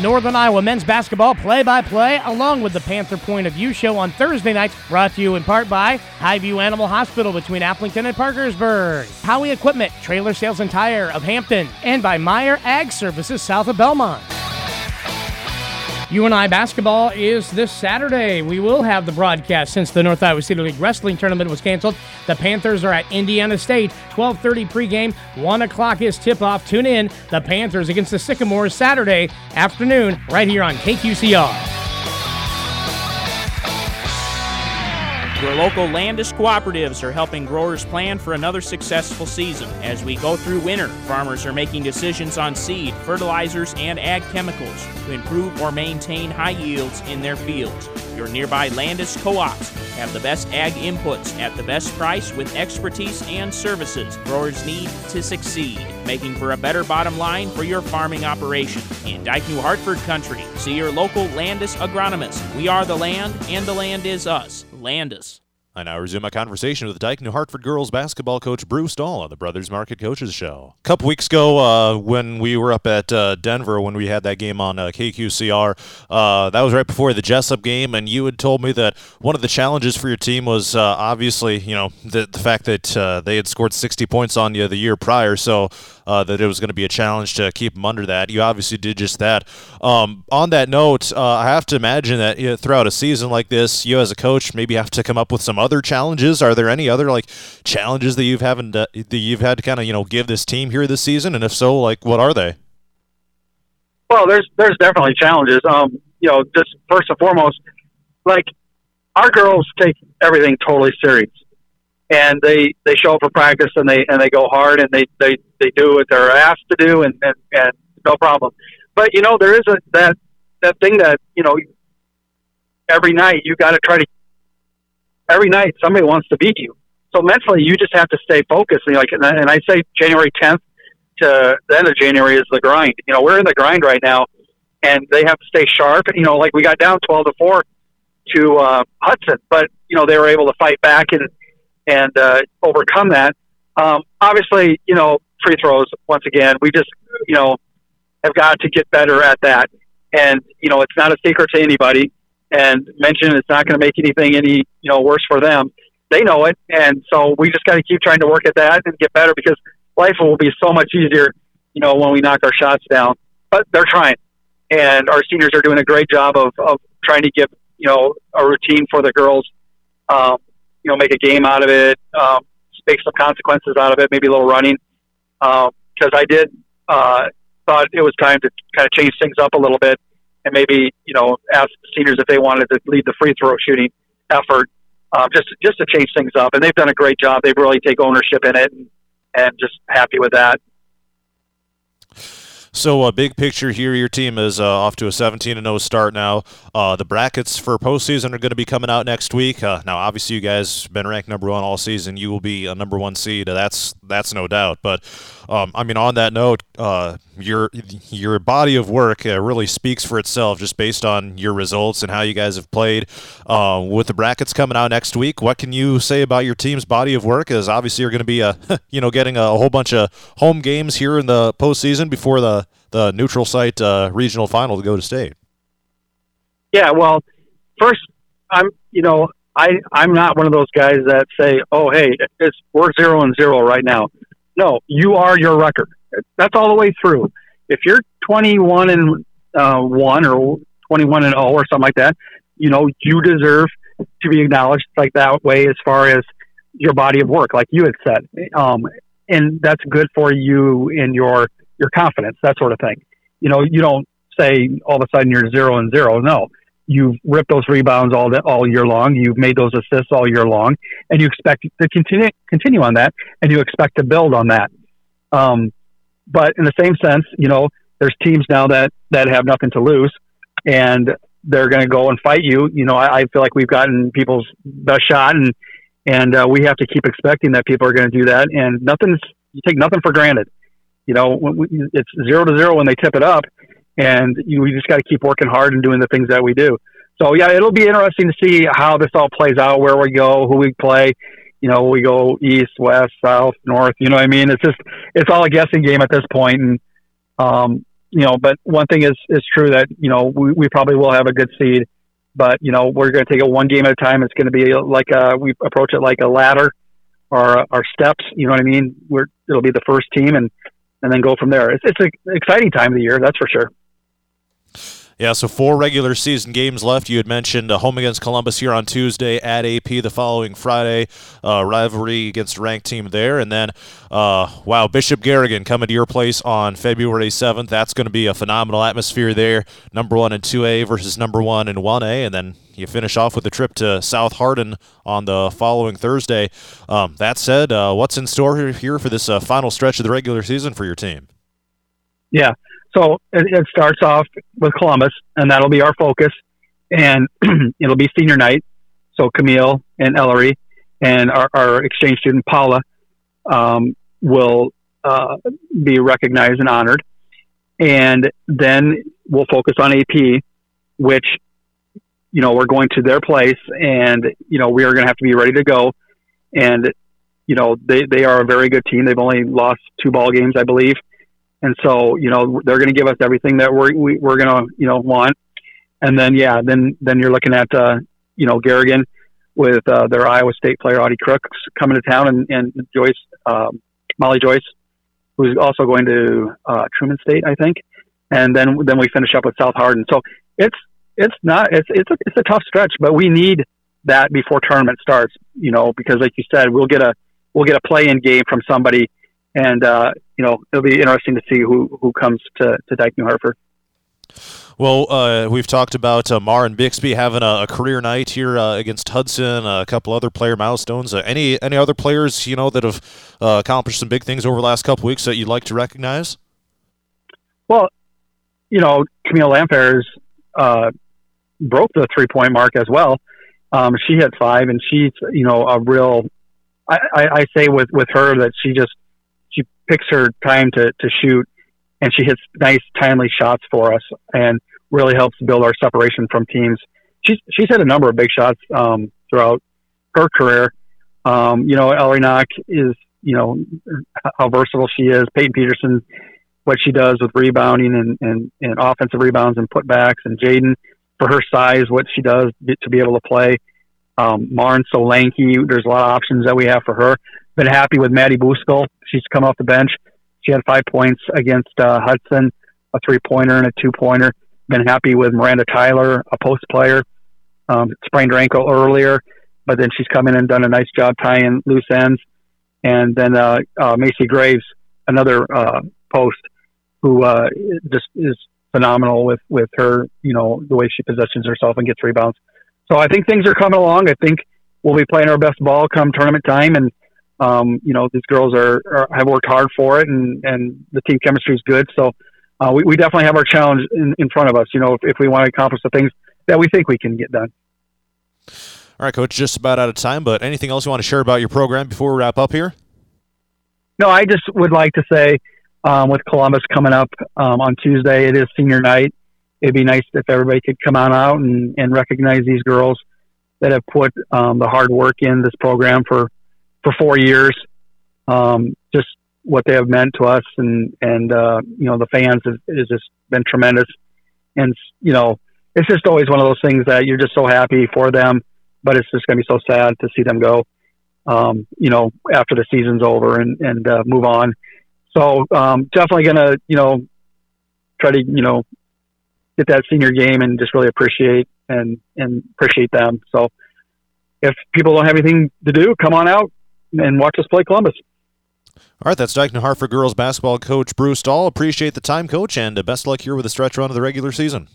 Northern Iowa men's basketball play-by-play along with the Panther Point of View show on Thursday nights, brought to you in part by Highview Animal Hospital between Applington and Parkersburg, Howie Equipment, Trailer Sales and Tire of Hampton, and by Meyer Ag Services south of Belmont. U N I basketball is this Saturday. We will have the broadcast since the North Iowa Cedar League Wrestling Tournament was canceled. The Panthers are at Indiana State, twelve thirty pregame, one o'clock is tip-off. Tune in, the Panthers against the Sycamores Saturday afternoon right here on K Q C R. Your local Landus cooperatives are helping growers plan for another successful season. As we go through winter, farmers are making decisions on seed, fertilizers, and ag chemicals to improve or maintain high yields in their fields. Your nearby Landus co-ops have the best ag inputs at the best price with expertise and services growers need to succeed, making for a better bottom line for your farming operation. In Dyke New Hartford country, see your local Landus agronomist. We are the land, and the land is us. Landus. I now resume my conversation with Dyke New Hartford girls basketball coach Bruce Dahl on the Brothers Market Coaches Show. A couple weeks ago uh, when we were up at uh, Denver when we had that game on uh, K Q C R, uh, that was right before the Jessup game, and you had told me that one of the challenges for your team was uh, obviously, you know, the, the fact that uh, they had scored sixty points on you the year prior, so uh, that it was going to be a challenge to keep them under that. You obviously did just that. Um, on that note, uh, I have to imagine that, you know, throughout a season like this, you as a coach maybe have to come up with some other Other challenges. Are there any other like challenges that you've haven't uh, that you've had to kind of, you know, give this team here this season? And if so, like what are they? Well, there's there's definitely challenges. Um, you know, just first and foremost, like our girls take everything totally serious, and they, they show up for practice and they and they go hard and they, they, they do what they're asked to do and, and, and no problem. But you know, there is a that that thing that you know every night you got to try to. Every night, somebody wants to beat you. So mentally, you just have to stay focused. And, like, and I say January tenth to the end of January is the grind. You know, we're in the grind right now, and they have to stay sharp. You know, like we got down twelve to four to uh, Hudson, but, you know, they were able to fight back and and uh, overcome that. Um, obviously, you know, free throws, once again, we just, you know, have got to get better at that. And, you know, it's not a secret to anybody. And mention it's not going to make anything any you know worse for them. They know it, and so we just got to keep trying to work at that and get better because life will be so much easier, you know, when we knock our shots down. But they're trying, and our seniors are doing a great job of, of trying to give you know a routine for the girls, um, you know, make a game out of it, um, make some consequences out of it, maybe a little running. Because uh, I did uh, thought it was time to kind of change things up a little bit. And maybe, you know, ask seniors if they wanted to lead the free throw shooting effort, um, just just to change things up. And they've done a great job. They really take ownership in it, and, and just happy with that. So a uh, big picture here, your team is uh, off to a seventeen and oh start now. Uh, the brackets for postseason are going to be coming out next week. Uh, now, obviously, you guys have been ranked number one all season. You will be a number one seed. That's that's no doubt. But, um, I mean, on that note, uh, your your body of work uh, really speaks for itself just based on your results and how you guys have played. Uh, with the brackets coming out next week, what can you say about your team's body of work? As obviously, you're going to be uh, you know getting a whole bunch of home games here in the postseason before the the neutral site uh, regional final to go to state. Yeah, well, first, I'm you know I I'm not one of those guys that say, oh hey, it's we're zero and zero right now. No, you are your record. That's all the way through. If you're twenty-one and uh, one or twenty-one and zero or something like that, you know you deserve to be acknowledged like that way as far as your body of work, like you had said, um, and that's good for you in your your confidence, that sort of thing. You know, you don't say all of a sudden you're zero and zero. No, you've ripped those rebounds all the, all year long. You've made those assists all year long, and you expect to continue continue on that, and you expect to build on that. Um, but in the same sense, you know, there's teams now that, that have nothing to lose, and they're going to go and fight you. You know, I, I feel like we've gotten people's best shot, and and uh, we have to keep expecting that people are going to do that. And nothing's you take nothing for granted. You know, it's zero to zero when they tip it up, and you, you just got to keep working hard and doing the things that we do. So, yeah, it'll be interesting to see how this all plays out, where we go, who we play. You know, we go east, west, south, north. You know what I mean? It's just it's all a guessing game at this point. And, um, you know, but one thing is, is true that, you know, we, we probably will have a good seed. But, you know, we're going to take it one game at a time. It's going to be like a, we approach it like a ladder or our steps. You know what I mean? We're It'll be the first team, and and then go from there. It's it's an exciting time of the year, that's for sure. Yeah, so four regular season games left. You had mentioned uh, home against Columbus here on Tuesday, at A P the following Friday, uh, rivalry against ranked team there. And then, uh, wow, Bishop Garrigan coming to your place on February seventh. That's going to be a phenomenal atmosphere there. Number one in two A versus number one in one A. And then you finish off with a trip to South Hardin on the following Thursday. Um, that said, uh, what's in store here for this uh, final stretch of the regular season for your team? Yeah. So it, it starts off with Columbus, and that'll be our focus. And it'll be senior night. So Camille and Ellery and our, our exchange student Paula um, will uh, be recognized and honored. And then we'll focus on A P, which, you know, we're going to their place, and, you know, we are going to have to be ready to go. And, you know, they, they are a very good team. They've only lost two ball games, I believe. And so, you know, they're going to give us everything that we're, we, we're going to, you know, want. And then, yeah, then, then you're looking at, uh, you know, Garrigan with uh, their Iowa State player, Audie Crooks, coming to town, and, and Joyce, uh, Molly Joyce, who's also going to uh, Truman State, I think. And then, then we finish up with South Hardin. So it's, it's not, it's, it's a, it's a tough stretch, but we need that before tournament starts, you know, because like you said, we'll get a, we'll get a play-in game from somebody. And, uh, you know, it'll be interesting to see who, who comes to, to Dyke New Hartford. Well, uh, we've talked about uh, Mar and Bixby having a, a career night here uh, against Hudson, uh, a couple other player milestones. Uh, any any other players, you know, that have uh, accomplished some big things over the last couple weeks that you'd like to recognize? Well, you know, Camille Lampers uh, broke the three-point mark as well. Um, she had five, and she's, you know, a real – I, I say with, with her that she just – she picks her time to, to shoot, and she hits nice, timely shots for us, and really helps build our separation from teams. She's she's had a number of big shots um, throughout her career. Um, you know, Ellery Knock is, you know, how versatile she is. Peyton Peterson, what she does with rebounding and, and, and offensive rebounds and putbacks, and Jaden, for her size, what she does to be able to play. Um, Marn's so lanky. There's a lot of options that we have for her. Been happy with Maddie Buskell. She's come off the bench. She had five points against uh, Hudson, a three-pointer and a two-pointer. Been happy with Miranda Tyler, a post player. Um, sprained her ankle earlier, but then she's come in and done a nice job tying loose ends. And then uh, uh, Macy Graves, another uh, post, who uh, just is phenomenal with, with her, you know, the way she positions herself and gets rebounds. So I think things are coming along. I think we'll be playing our best ball come tournament time, and Um, you know, these girls are, are have worked hard for it, and, and the team chemistry is good. So uh, we, we definitely have our challenge in, in front of us, you know, if, if we want to accomplish the things that we think we can get done. All right, Coach, just about out of time, but anything else you want to share about your program before we wrap up here? No, I just would like to say um, with Columbus coming up um, on Tuesday, it is senior night. It'd be nice if everybody could come on out and, and recognize these girls that have put um, the hard work in this program for, for four years, um, just what they have meant to us. And, and uh, you know, the fans has, has just been tremendous. And, you know, it's just always one of those things that you're just so happy for them, but it's just going to be so sad to see them go, um, you know, after the season's over and, and uh, move on. So um, definitely going to, you know, try to, you know, get that senior game and just really appreciate and, and appreciate them. So if people don't have anything to do, come on out and watch us play Columbus. All right, that's Dyke New Hartford girls basketball coach Bruce Dahl. Appreciate the time, Coach, and best of luck here with the stretch run of the regular season.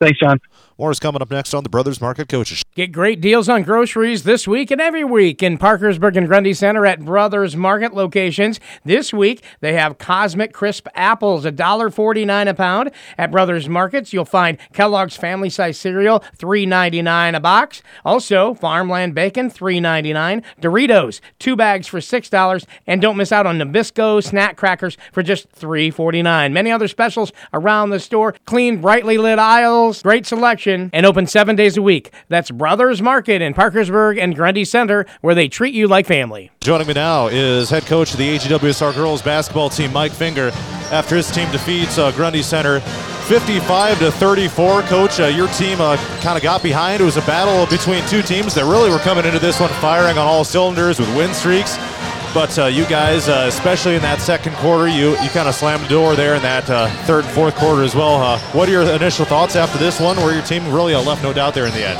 Thanks, John. More is coming up next on the Brothers Market Coaches. Get great deals on groceries this week and every week in Parkersburg and Grundy Center at Brothers Market locations. This week, they have Cosmic Crisp apples, one dollar forty-nine a pound. At Brothers Markets, you'll find Kellogg's Family Size Cereal, three ninety-nine a box. Also, Farmland Bacon, three ninety-nine. Doritos, two bags for six dollars. And don't miss out on Nabisco snack crackers for just three forty-nine. Many other specials around the store. Clean, brightly lit aisles, great selection, and open seven days a week. That's Brothers Market in Parkersburg and Grundy Center, where they treat you like family. Joining me now is head coach of the A G W S R girls basketball team, Mike Finger, after his team defeats uh, Grundy Center fifty-five to thirty-four. Coach, uh, your team uh, kind of got behind. It was a battle between two teams that really were coming into this one firing on all cylinders with win streaks. But uh, you guys, uh, especially in that second quarter, you, you kind of slammed the door there in that uh, third and fourth quarter as well. Uh, what are your initial thoughts after this one, where your team really left no doubt there in the end?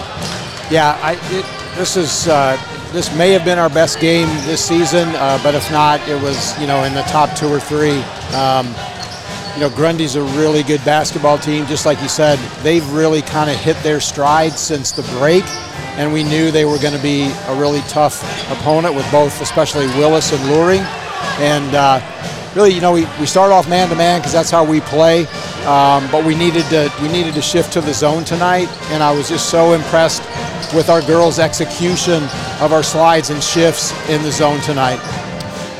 Yeah, I, it, this is uh, this may have been our best game this season, uh, but if not, it was, you know, in the top two or three. Um, you know, Grundy's a really good basketball team. Just like you said, they've really kind of hit their stride since the break. And we knew they were going to be a really tough opponent with both, especially Willis and Luring. And uh, really, you know, we, we started off man-to-man because that's how we play. Um, but we needed to we needed to shift to the zone tonight. And I was just so impressed with our girls' execution of our slides and shifts in the zone tonight.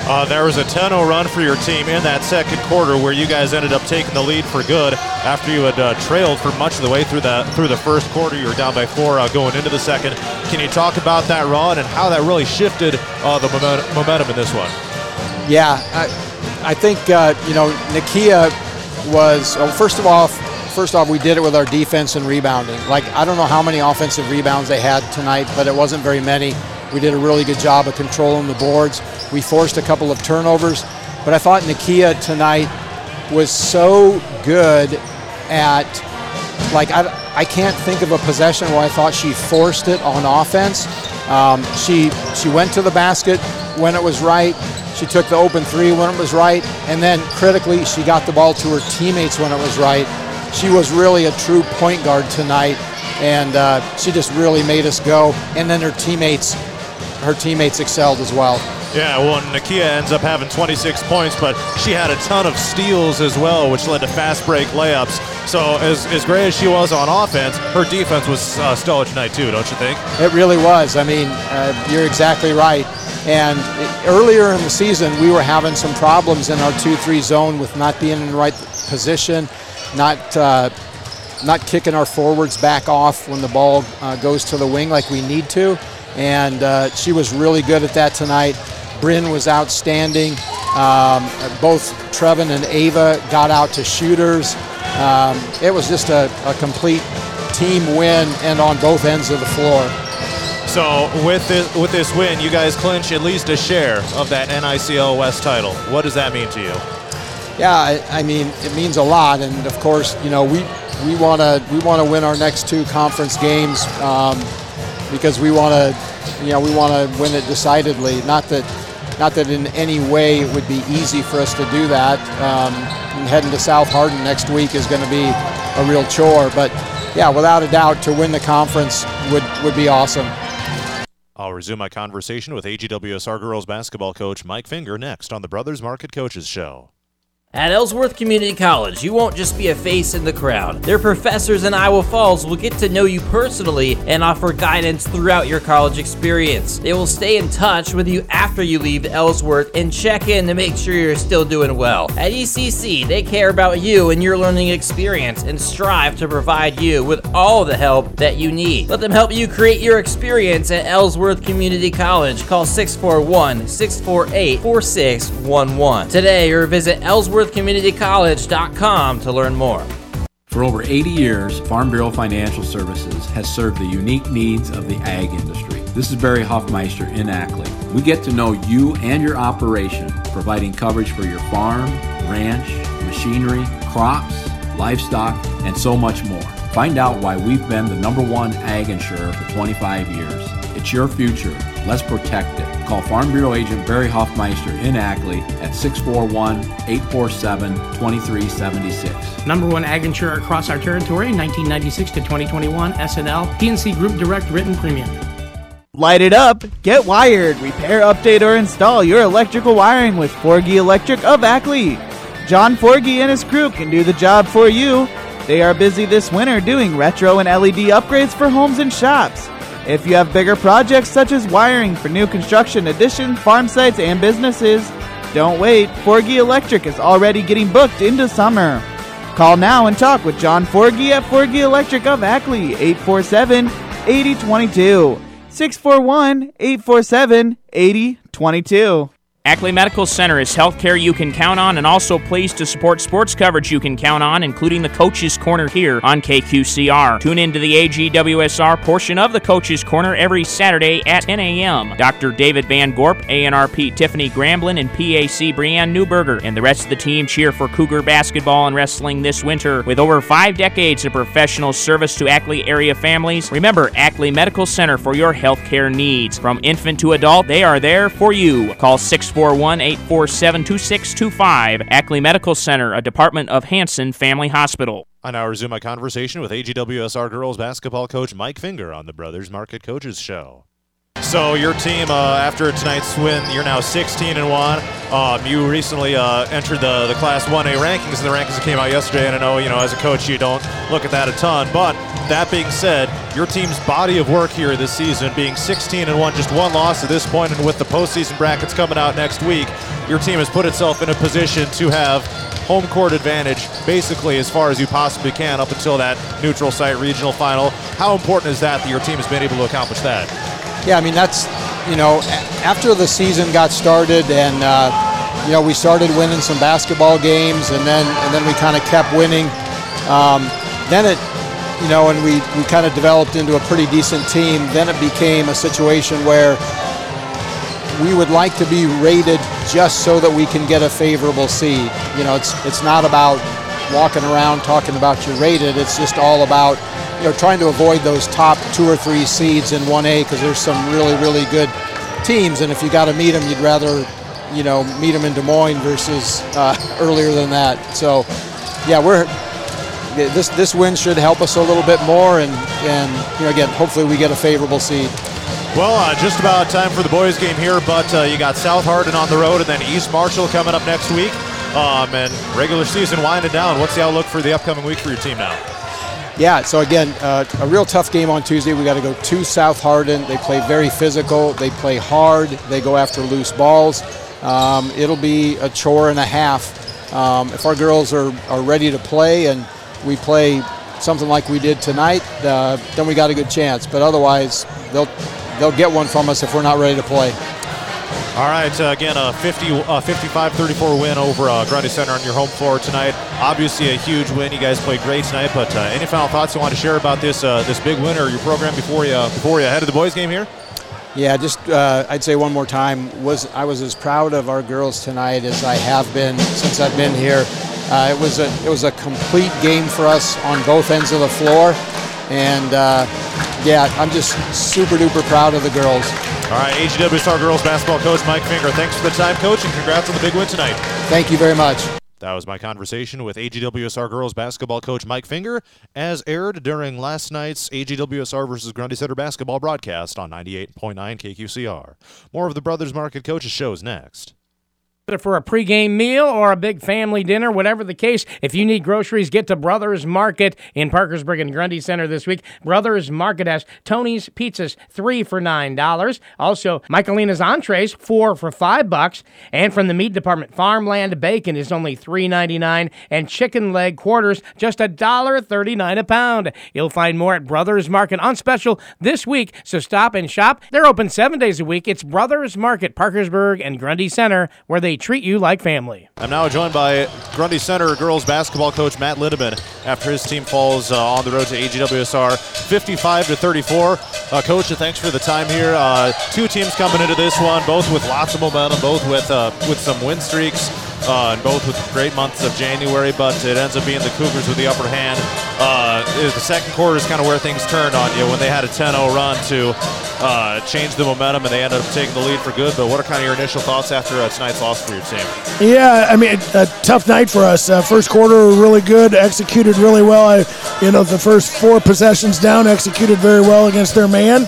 Uh, there was a ten oh run for your team in that second quarter, where you guys ended up taking the lead for good after you had uh, trailed for much of the way through the through the first quarter. You were down by four uh, going into the second. Can you talk about that run and how that really shifted uh, the moment, momentum in this one? Yeah, I, I think uh, you know Nakia was well, first of all. First off, we did it with our defense and rebounding. Like, I don't know how many offensive rebounds they had tonight, but it wasn't very many. We did a really good job of controlling the boards. We forced a couple of turnovers, but I thought Nakia tonight was so good at, like, I, I can't think of a possession where I thought she forced it on offense. Um, she she went to the basket when it was right. She took the open three when it was right. And then, critically, she got the ball to her teammates when it was right. She was really a true point guard tonight, and uh, she just really made us go. And then her teammates, her teammates excelled as well. Yeah, well, Nakia ends up having twenty-six points, but she had a ton of steals as well, which led to fast break layups. So as, as great as she was on offense, her defense was uh, stellar tonight too, don't you think? It really was. I mean, uh, you're exactly right. And earlier in the season, we were having some problems in our two three zone with not being in the right position. Not uh, not kicking our forwards back off when the ball uh, goes to the wing like we need to. And uh, she was really good at that tonight. Bryn was outstanding. Um, both Trevin and Ava got out to shooters. Um, it was just a, a complete team win, and on both ends of the floor. So with this, with this win, you guys clinch at least a share of that N I C L West title. What does that mean to you? Yeah, I, I mean, it means a lot, and of course, you know, we we want to we want to win our next two conference games um, because we want to, you know, we want to win it decidedly. Not that, not that in any way it would be easy for us to do that. Um, and heading to South Hardin next week is going to be a real chore, but yeah, without a doubt, to win the conference would would be awesome. I'll resume my conversation with A G W S R girls basketball coach Mike Finger next on the Brothers Market Coaches Show. At Ellsworth Community College, you won't just be a face in the crowd. Their professors in Iowa Falls will get to know you personally and offer guidance throughout your college experience. They will stay in touch with you after you leave Ellsworth and check in to make sure you're still doing well. At E C C, they care about you and your learning experience and strive to provide you with all the help that you need. Let them help you create your experience at Ellsworth Community College. Call six four one, six four eight, four six one one today or visit Ellsworth community college dot com to learn more. For over eighty years, Farm Bureau Financial Services has served the unique needs of the ag industry. This is Barry Hoffmeister in Ackley. We get to know you and your operation, providing coverage for your farm, ranch, machinery, crops, livestock, and so much more. Find out why we've been the number one ag insurer for twenty-five years. It's your future. Let's protect it. Call Farm Bureau agent Barry Hoffmeister in Ackley at six four one, eight four seven, two three seven six. Number one ag insurer across our territory, nineteen ninety-six to twenty twenty-one, S N L, P N C Group Direct Written Premium. Light it up, get wired, repair, update, or install your electrical wiring with Forgy Electric of Ackley. John Forgy and his crew can do the job for you. They are busy this winter doing retro and L E D upgrades for homes and shops. If you have bigger projects such as wiring for new construction, additions, farm sites, and businesses, don't wait. Forgy Electric is already getting booked into summer. Call now and talk with John Forgy at Forgy Electric of Ackley, eight four seven, eight zero two two, six four one, eight four seven, eight zero two two. Ackley Medical Center is healthcare you can count on and also pleased to support sports coverage you can count on, including the Coach's Corner here on K Q C R. Tune in to the A G W S R portion of the Coach's Corner every Saturday at ten a.m. Doctor David Van Gorp, A N R P Tiffany Gramblin, and P A C Brianne Newberger, and the rest of the team cheer for Cougar basketball and wrestling this winter. With over five decades of professional service to Ackley area families, remember Ackley Medical Center for your healthcare needs. From infant to adult, they are there for you. Call six four one, eight four seven, two six two five. Ackley Medical Center, a department of Hanson Family Hospital. On our Zoom conversation with A G W S R girls basketball coach Mike Finger on the Brothers Market Coaches Show. So your team, uh, after tonight's win, you're now sixteen and one. Um, you recently uh, entered the, the Class one A rankings, and the rankings that came out yesterday. And I know, you know, as a coach, you don't look at that a ton. But that being said, your team's body of work here this season, being sixteen and one, just one loss at this point, and with the postseason brackets coming out next week, your team has put itself in a position to have home court advantage basically as far as you possibly can up until that neutral site regional final. How important is that that your team has been able to accomplish that? Yeah, I mean, that's, you know, after the season got started and, uh, you know, we started winning some basketball games and then and then we kind of kept winning. Um, then it, you know, and we, we kind of developed into a pretty decent team. Then it became a situation where we would like to be rated just so that we can get a favorable seed. You know, it's it's not about walking around talking about you're rated. It's just all about, you know, trying to avoid those top two or three seeds in one A because there's some really, really good teams, and if you got to meet them, you'd rather, you know, meet them in Des Moines versus uh, earlier than that. So, yeah, we're this this win should help us a little bit more, and and you know, again, hopefully we get a favorable seed. Well, uh, just about time for the boys' game here, but uh, you got South Hardin on the road, and then East Marshall coming up next week. Um, and regular season winding down. What's the outlook for the upcoming week for your team now? Yeah, so again, uh, a real tough game on Tuesday. We got to go to South Hardin. They play very physical. They play hard. They go after loose balls. Um, it'll be a chore and a half. Um, if our girls are, are ready to play and we play something like we did tonight, uh, then we got a good chance. But otherwise, they'll they'll get one from us if we're not ready to play. All right, uh, again, a fifty, uh, fifty-five thirty-four win over uh, Grundy Center on your home floor tonight. Obviously a huge win. You guys played great tonight, but uh, any final thoughts you want to share about this uh, this big win or your program before you, uh, before you head to the boys' game here? Yeah, just uh, I'd say one more time, was I was as proud of our girls tonight as I have been since I've been here. Uh, it was a it was a complete game for us on both ends of the floor, and uh, yeah, I'm just super-duper proud of the girls. All right, A G W S R girls basketball coach Mike Finger, thanks for the time, Coach, and congrats on the big win tonight. Thank you very much. That was my conversation with A G W S R girls basketball coach Mike Finger, as aired during last night's A G W S R versus Grundy Center basketball broadcast on ninety-eight point nine K Q C R. More of the Brothers Market Coaches shows next. for a pregame meal or a big family dinner, whatever the case, if you need groceries, get to Brothers Market in Parkersburg and Grundy Center this week. Brothers Market has Tony's Pizzas, three for nine dollars. Also, Michaelina's Entrees, four for five bucks. And from the meat department, Farmland Bacon is only three ninety-nine, and chicken leg quarters, just one thirty-nine a pound. You'll find more at Brothers Market on special this week, so stop and shop. They're open seven days a week. It's Brothers Market, Parkersburg and Grundy Center, where they treat you like family. I'm now joined by Grundy Center girls basketball coach Matt Lindeman after his team falls uh, on the road to A G W S R fifty-five to thirty-four. Uh, coach, thanks for the time here. Uh, two teams coming into this one, both with lots of momentum, both with uh, with some win streaks, uh, and both with great months of January, but it ends up being the Cougars with the upper hand. Uh, the second quarter is kind of where things turned on you when they had a ten oh run to uh, change the momentum, and they ended up taking the lead for good. But what are kind of your initial thoughts after uh, tonight's loss for your team? Yeah, I mean, a tough night for us. Uh, first quarter, really good, executed really well. I, you know, the first four possessions down, executed very well against their man,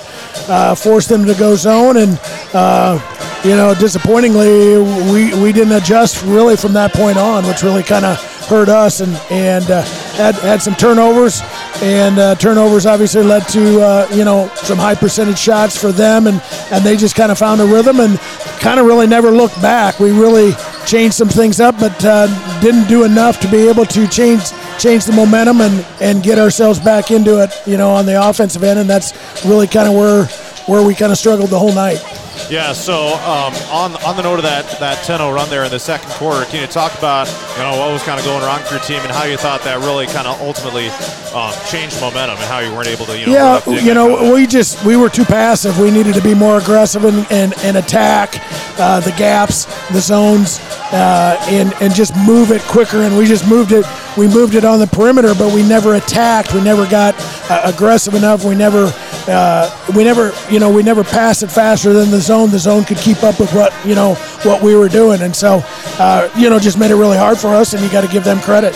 uh, forced them to go zone, and, uh, you know, disappointingly, we, we didn't adjust really from that point on, which really kind of hurt us, and, and uh, had, had some turnovers, and uh, turnovers obviously led to, uh, you know, some high percentage shots for them, and, and they just kind of found a rhythm and kind of really never looked back. We really changed some things up, but uh, didn't do enough to be able to change change the momentum and, and get ourselves back into it, you know, on the offensive end, and that's really kind of where where we kind of struggled the whole night. Yeah, so um, on on the note of that, that ten oh run there in the second quarter, can you talk about, you know, what was kind of going wrong for your team and how you thought that really kind of ultimately um, changed momentum and how you weren't able to, you know, yeah, to you know, we just we were too passive. We needed to be more aggressive and and, and attack uh, the gaps, the zones, uh, and and just move it quicker. And we just moved it. We moved it on the perimeter, but we never attacked. We never got uh, aggressive enough. We never uh, we never you know we never passed it faster than the zone. The zone could keep up with what you know what we were doing, and so uh, you know just made it really hard for us. And you got to give them credit.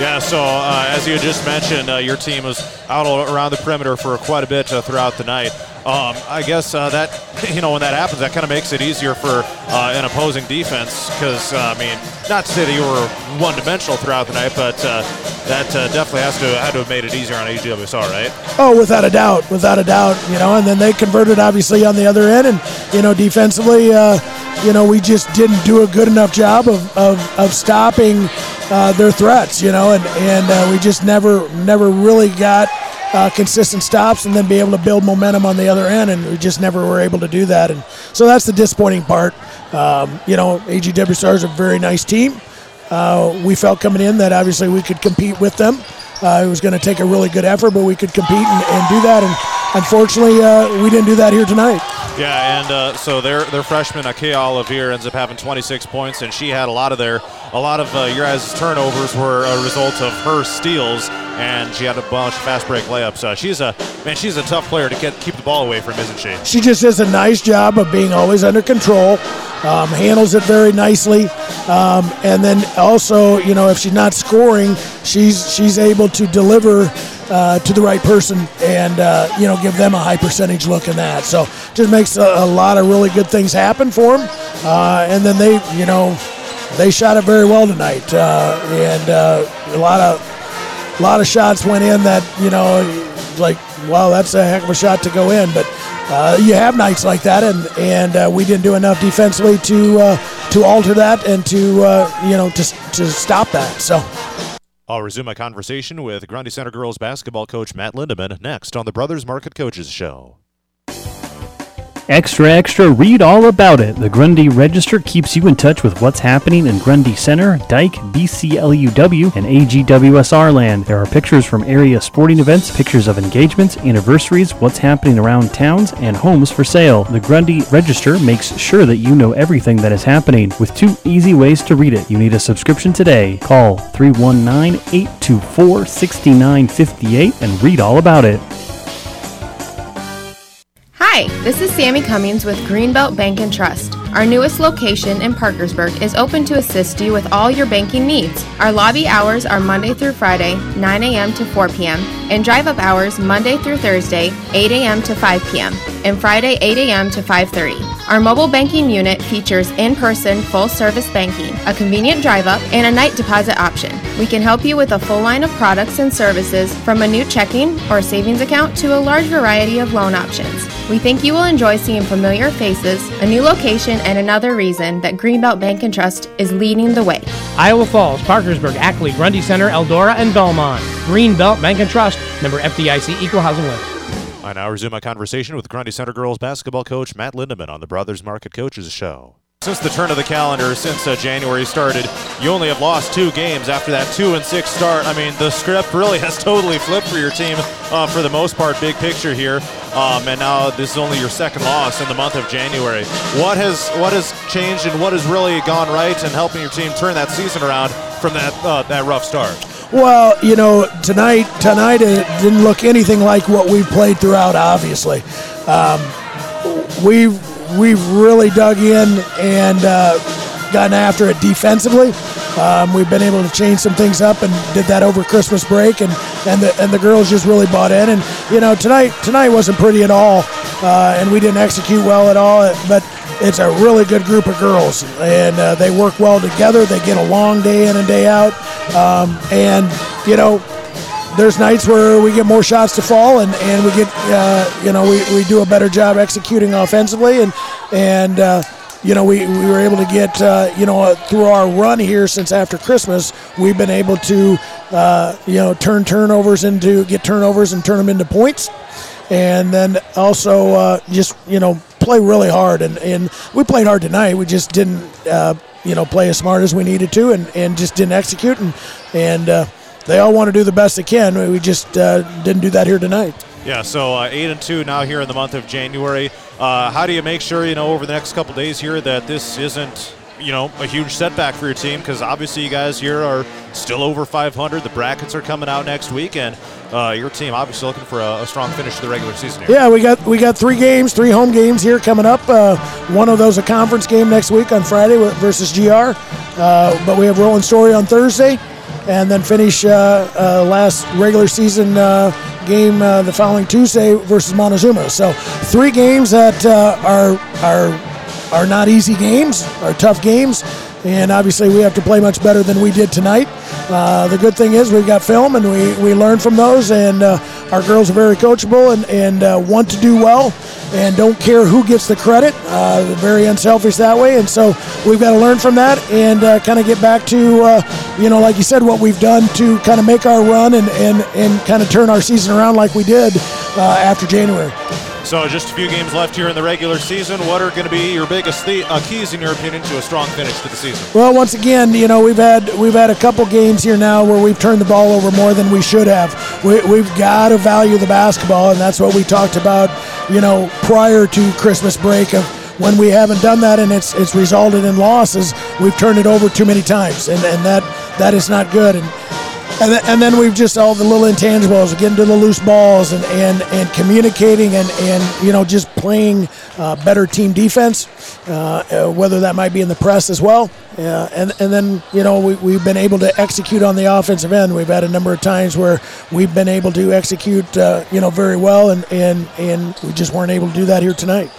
Yeah. So uh, as you just mentioned, uh, your team was out around the perimeter for quite a bit uh, throughout the night. Um, I guess uh, that you know when that happens, that kind of makes it easier for uh, an opposing defense because uh, I mean, not to say that you were one-dimensional throughout the night, but uh, that uh, definitely has to had to have made it easier on A G W S R, right? Oh, without a doubt, without a doubt, you know. And then they converted obviously on the other end, and you know defensively, uh, you know we just didn't do a good enough job of of, of stopping uh, their threats, you know, and and uh, we just never never really got. Uh, consistent stops and then be able to build momentum on the other end, and we just never were able to do that, and so that's the disappointing part. Um, you know, A G W S R is a very nice team. Uh, we felt coming in that obviously we could compete with them. Uh, it was going to take a really good effort, but we could compete and, and do that, and unfortunately uh, we didn't do that here tonight. Yeah, and uh, so their their freshman Nakia Olivier ends up having twenty-six points, and she had a lot of their a lot of uh, your guys' turnovers were a result of her steals, and she had a bunch of fast break layups. Uh, she's a man, she's a tough player to get, keep the ball away from, isn't she? She just does a nice job of being always under control, um, handles it very nicely, um, and then also you know if she's not scoring, she's she's able to deliver. Uh, to the right person and, uh, you know, give them a high percentage look in that. So just makes a, a lot of really good things happen for them. Uh, and then they, you know, they shot it very well tonight. Uh, and uh, a lot of a lot of shots went in that, you know, like, wow, that's a heck of a shot to go in. But uh, you have nights like that, and, and uh, we didn't do enough defensively to uh, to alter that and to, uh, you know, to, to stop that. So. I'll resume my conversation with Grundy Center girls basketball coach Matt Lindeman next on the Brothers Market Coaches Show. Extra, extra, read all about it. The Grundy Register keeps you in touch with what's happening in Grundy Center, Dyke, B C L U W, and A G W S R land. There are pictures from area sporting events, pictures of engagements, anniversaries, what's happening around towns, and homes for sale. The Grundy Register makes sure that you know everything that is happening with two easy ways to read it. You need a subscription today. Call three one nine, eight two four, six nine five eight and read all about it. Hi, this is Sammy Cummings with Greenbelt Bank and Trust. Our newest location in Parkersburg is open to assist you with all your banking needs. Our lobby hours are Monday through Friday, nine a.m. to four p.m., and drive-up hours Monday through Thursday, eight a.m. to five p.m., and Friday, eight a.m. to five thirty. Our mobile banking unit features in-person full-service banking, a convenient drive-up, and a night deposit option. We can help you with a full line of products and services, from a new checking or savings account to a large variety of loan options. We think you will enjoy seeing familiar faces, a new location, and another reason that Greenbelt Bank and Trust is leading the way. Iowa Falls, Parkersburg, Ackley, Grundy Center, Eldora, and Belmont. Greenbelt Bank and Trust, member F D I C, equal housing lender. I now resume my conversation with Grundy Center girls basketball coach Matt Lindeman on the Brothers Market Coaches Show. Since the turn of the calendar, since uh, January started, you only have lost two games after that two and six start. I mean, the script really has totally flipped for your team uh, for the most part, big picture here. Um, and now this is only your second loss in the month of January. What has what has changed and what has really gone right in helping your team turn that season around from that uh, that rough start? Well, you know, tonight tonight it didn't look anything like what we played throughout, obviously. Um, we've, we've really dug in and uh, gotten after it defensively. Um, we've been able to change some things up and did that over Christmas break, and, and the and the girls just really bought in. And, you know, tonight tonight wasn't pretty at all, uh, and we didn't execute well at all, but it's a really good group of girls, and uh, they work well together. They get along day in and day out, um, and, you know, there's nights where we get more shots to fall, and, and we get, uh, you know, we, we do a better job executing offensively, and, and uh, you know, we, we were able to get, uh, you know, through our run here since after Christmas, we've been able to, uh, you know, turn turnovers into, get turnovers and turn them into points. And then also uh, just, you know, play really hard. And, and we played hard tonight. We just didn't, uh, you know, play as smart as we needed to, and, and just didn't execute. And, and uh, they all want to do the best they can. We just uh, didn't do that here tonight. Yeah, so uh, eight and two now here in the month of January. Uh, how do you make sure, you know, over the next couple days here that this isn't, you know, a huge setback for your team? Because obviously you guys here are still over five hundred. The brackets are coming out next weekend. Uh, your team obviously looking for a, a strong finish to the regular season here. Yeah, we got we got three games, three home games here coming up. Uh, one of those a conference game next week on Friday versus G R. Uh, but we have Roland Story on Thursday, and then finish uh, uh, last regular season uh, game uh, the following Tuesday versus Montezuma. So three games that uh, are are are not easy games, are tough games. And obviously we have to play much better than we did tonight. Uh, the good thing is we've got film, and we, we learn from those, and uh, our girls are very coachable and, and uh, want to do well and don't care who gets the credit. Uh, they're very unselfish that way, and so we've got to learn from that and uh, kind of get back to, uh, you know, like you said, what we've done to kind of make our run and, and, and kind of turn our season around like we did uh, after January. So just a few games left here in the regular season. What are going to be your biggest the- uh, keys, in your opinion, to a strong finish to the season? Well, once again, you know, we've had we've had a couple games here now where we've turned the ball over more than we should have. We, we've got to value the basketball, and that's what we talked about, you know, prior to Christmas break. Of when we haven't done that and it's it's resulted in losses, we've turned it over too many times, and, and that that is not good. And, And, th- and then we've just all the little intangibles, getting to the loose balls and, and, and communicating and, and, you know, just playing uh, better team defense, uh, uh, whether that might be in the press as well. Uh, and, and then, you know, we, we've been able to execute on the offensive end. We've had a number of times where we've been able to execute, uh, you know, very well, and, and, and we just weren't able to do that here tonight.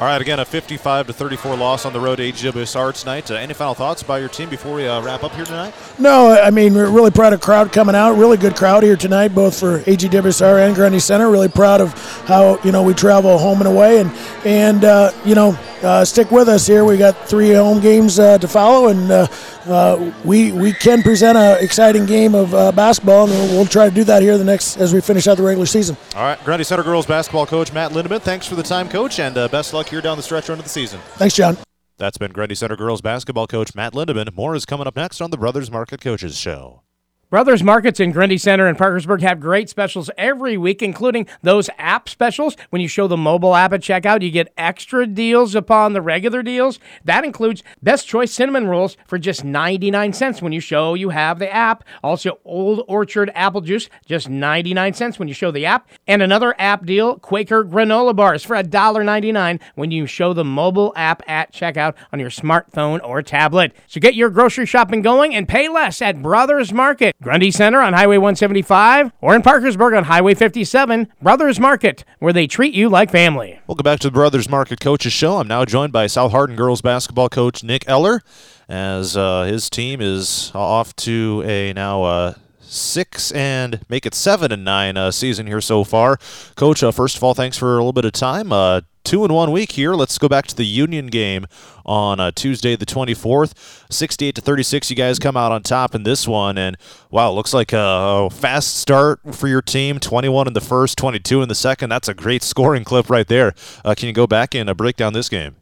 All right, again, a fifty-five to thirty-four loss on the road to A G W S R tonight. Uh, any final thoughts by your team before we uh, wrap up here tonight? No, I mean, we're really proud of crowd coming out. Really good crowd here tonight, both for A G W S R and Grundy Center. Really proud of how, you know, we travel home and away. And, and uh, you know, uh, stick with us here. We got three home games uh, to follow, and uh, uh, we we can present an exciting game of uh, basketball, and we'll, we'll try to do that here the next as we finish out the regular season. All right, Grundy Center girls basketball coach Matt Lindeman, thanks for the time, Coach, and uh, best luck here down the stretch run of the season. Thanks, John. That's been Grundy Center girls basketball coach Matt Lindeman. More is coming up next on the Brothers Market Coaches Show. Brothers Markets in Grundy Center and Parkersburg have great specials every week, including those app specials. When you show the mobile app at checkout, you get extra deals upon the regular deals. That includes Best Choice cinnamon rolls for just ninety-nine cents when you show you have the app. Also, Old Orchard apple juice, just ninety-nine cents when you show the app. And another app deal, Quaker granola bars for one dollar ninety-nine when you show the mobile app at checkout on your smartphone or tablet. So get your grocery shopping going and pay less at Brothers Market. Grundy Center on Highway one seventy-five, or in Parkersburg on Highway fifty-seven, Brothers Market, where they treat you like family. Welcome back to the Brothers Market Coaches Show. I'm now joined by South Hardin girls basketball coach Nick Eller, as uh, his team is off to a now uh, six and make it seven and nine uh, season here so far. Coach, uh, first of all, thanks for a little bit of time. Uh, two in one week here. Let's go back to the Union game on uh, Tuesday the twenty-fourth. sixty-eight to thirty-six, you guys come out on top in this one. And, wow, it looks like a fast start for your team. twenty-one in the first, twenty-two in the second. That's a great scoring clip right there. Uh, can you go back and uh, break down this game?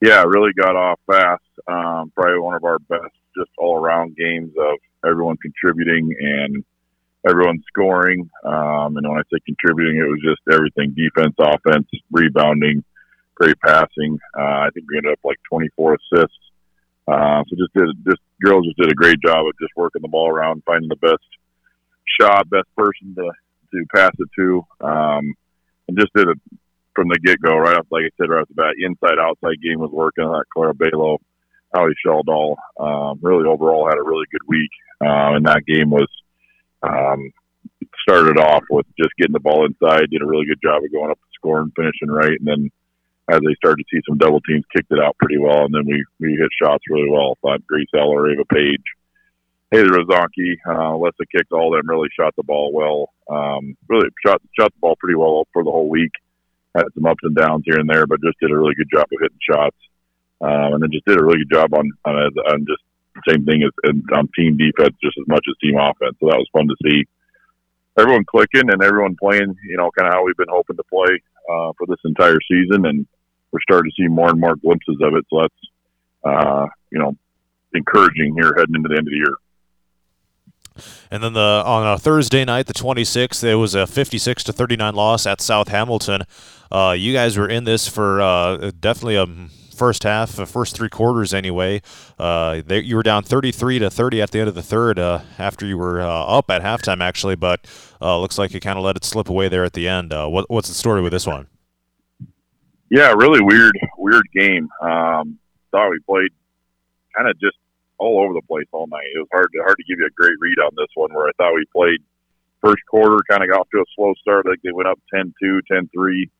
Yeah, really got off fast. Um, probably one of our best just all-around games of everyone contributing and everyone scoring. Um, and when I say contributing, it was just everything, defense, offense, rebounding, great passing. Uh, I think we ended up like twenty-four assists. Uh, so just did, just girls just did a great job of just working the ball around, finding the best shot, best person to, to pass it to. Um, and just did it from the get-go, right off, like I said, right off the bat, inside-outside game was working. That Clara Balo, Holly Sheldall, um, really overall had a really good week. Uh, and that game was um, started off with just getting the ball inside, did a really good job of going up the score and finishing right. And then as they started to see some double teams, kicked it out pretty well. And then we, we hit shots really well. Thought Grace Eller, Ava Page, Haley Rozanki, uh, Lessa kicked all them, really shot the ball well. Um, really shot, shot the ball pretty well for the whole week. Had some ups and downs here and there, but just did a really good job of hitting shots. Um, and then just did a really good job on, on, on just the same thing as on team defense just as much as team offense. So that was fun to see. Everyone clicking and everyone playing, you know, kind of how we've been hoping to play uh, for this entire season. And we're starting to see more and more glimpses of it. So that's, uh, you know, encouraging here heading into the end of the year. And then the on a Thursday night, the twenty-sixth, it was a fifty-six to thirty-nine loss at South Hamilton. Uh, you guys were in this for uh, definitely a first half, the first three quarters anyway. Uh, they, you were down thirty-three to thirty at the end of the third uh, after you were uh, up at halftime, actually. But uh, looks like you kind of let it slip away there at the end. Uh, what, what's the story with this one? Yeah, really weird, weird game. Um, thought we played kind of just all over the place all night. It was hard to, hard to give you a great read on this one, where I thought we played first quarter, kind of got off to a slow start. Like they went up ten two, ten three.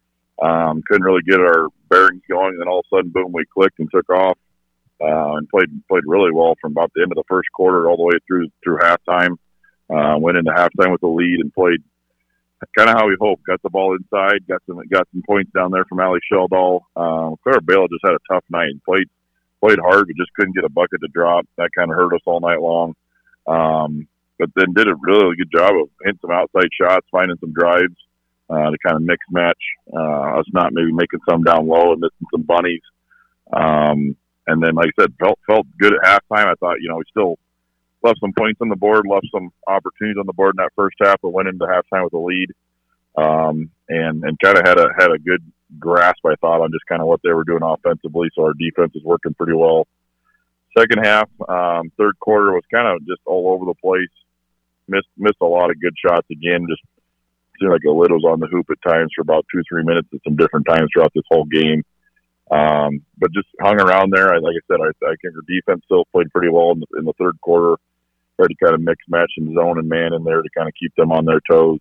Um, couldn't really get our bearings going. And then all of a sudden, boom, we clicked and took off uh, and played played really well from about the end of the first quarter all the way through through halftime. Uh, went into halftime with a lead and played kind of how we hoped. Got the ball inside, got some got some points down there from Allie Sheldall. Um, Clara Bale just had a tough night and played Played hard, but just couldn't get a bucket to drop. That kind of hurt us all night long. Um, but then did a really good job of hitting some outside shots, finding some drives uh, to kind of mix match. Uh, us not maybe making some down low and missing some bunnies. Um, and then, like I said, felt felt good at halftime. I thought, you know, we still left some points on the board, left some opportunities on the board in that first half, but went into halftime with a lead. Um, and and kind of had a had a good grasp, I thought, on just kind of what they were doing offensively. So our defense is working pretty well. Second half, um, third quarter was kind of just all over the place. Missed missed a lot of good shots again. Just seemed like a little's on the hoop at times for about two, three minutes at some different times throughout this whole game. Um, but just hung around there. I, like I said, I, I think our defense still played pretty well in the, in the third quarter. Tried to kind of mix match and zone and man in there to kind of keep them on their toes.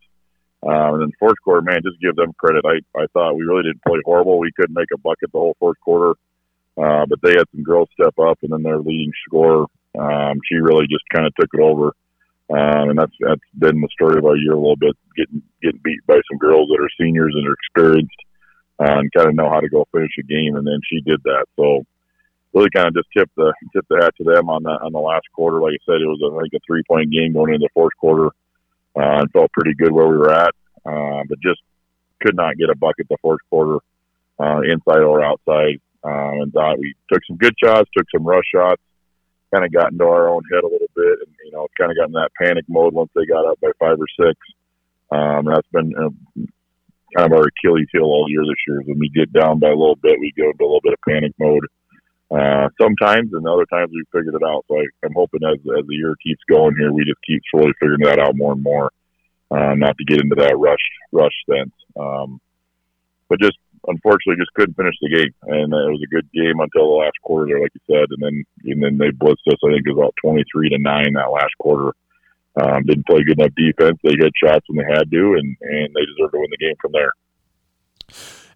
Uh, and then fourth quarter, man, just give them credit. I, I thought we really didn't play horrible. We couldn't make a bucket the whole fourth quarter. Uh, but they had some girls step up, and then their leading scorer, um, she really just kind of took it over. Um, and that's that's been the story of our year a little bit, getting getting beat by some girls that are seniors and are experienced uh, and kind of know how to go finish a game. And then she did that. So really kind of just tipped the tipped the hat to them on the, on the last quarter. Like I said, it was a, like a three-point game going into the fourth quarter. Uh, and felt pretty good where we were at, uh, but just could not get a bucket the fourth quarter, uh, inside or outside. Uh, and thought we took some good shots, took some rush shots, kind of got into our own head a little bit, and you know, kind of got in that panic mode once they got up by five or six. Um, and that's been uh, kind of our Achilles heel all year this year. When we get down by a little bit, we go into a little bit of panic mode uh, sometimes, and other times we figured it out. So I, I'm hoping as as the year keeps going here, we just keep slowly figuring that out more and more, uh, not to get into that rush rush sense. Um, but just unfortunately just couldn't finish the game. And it was a good game until the last quarter there, like you said. And then and then they blitzed us. I think it was about twenty-three to nine that last quarter. Um, didn't play good enough defense. They hit shots when they had to, and, and they deserved to win the game from there.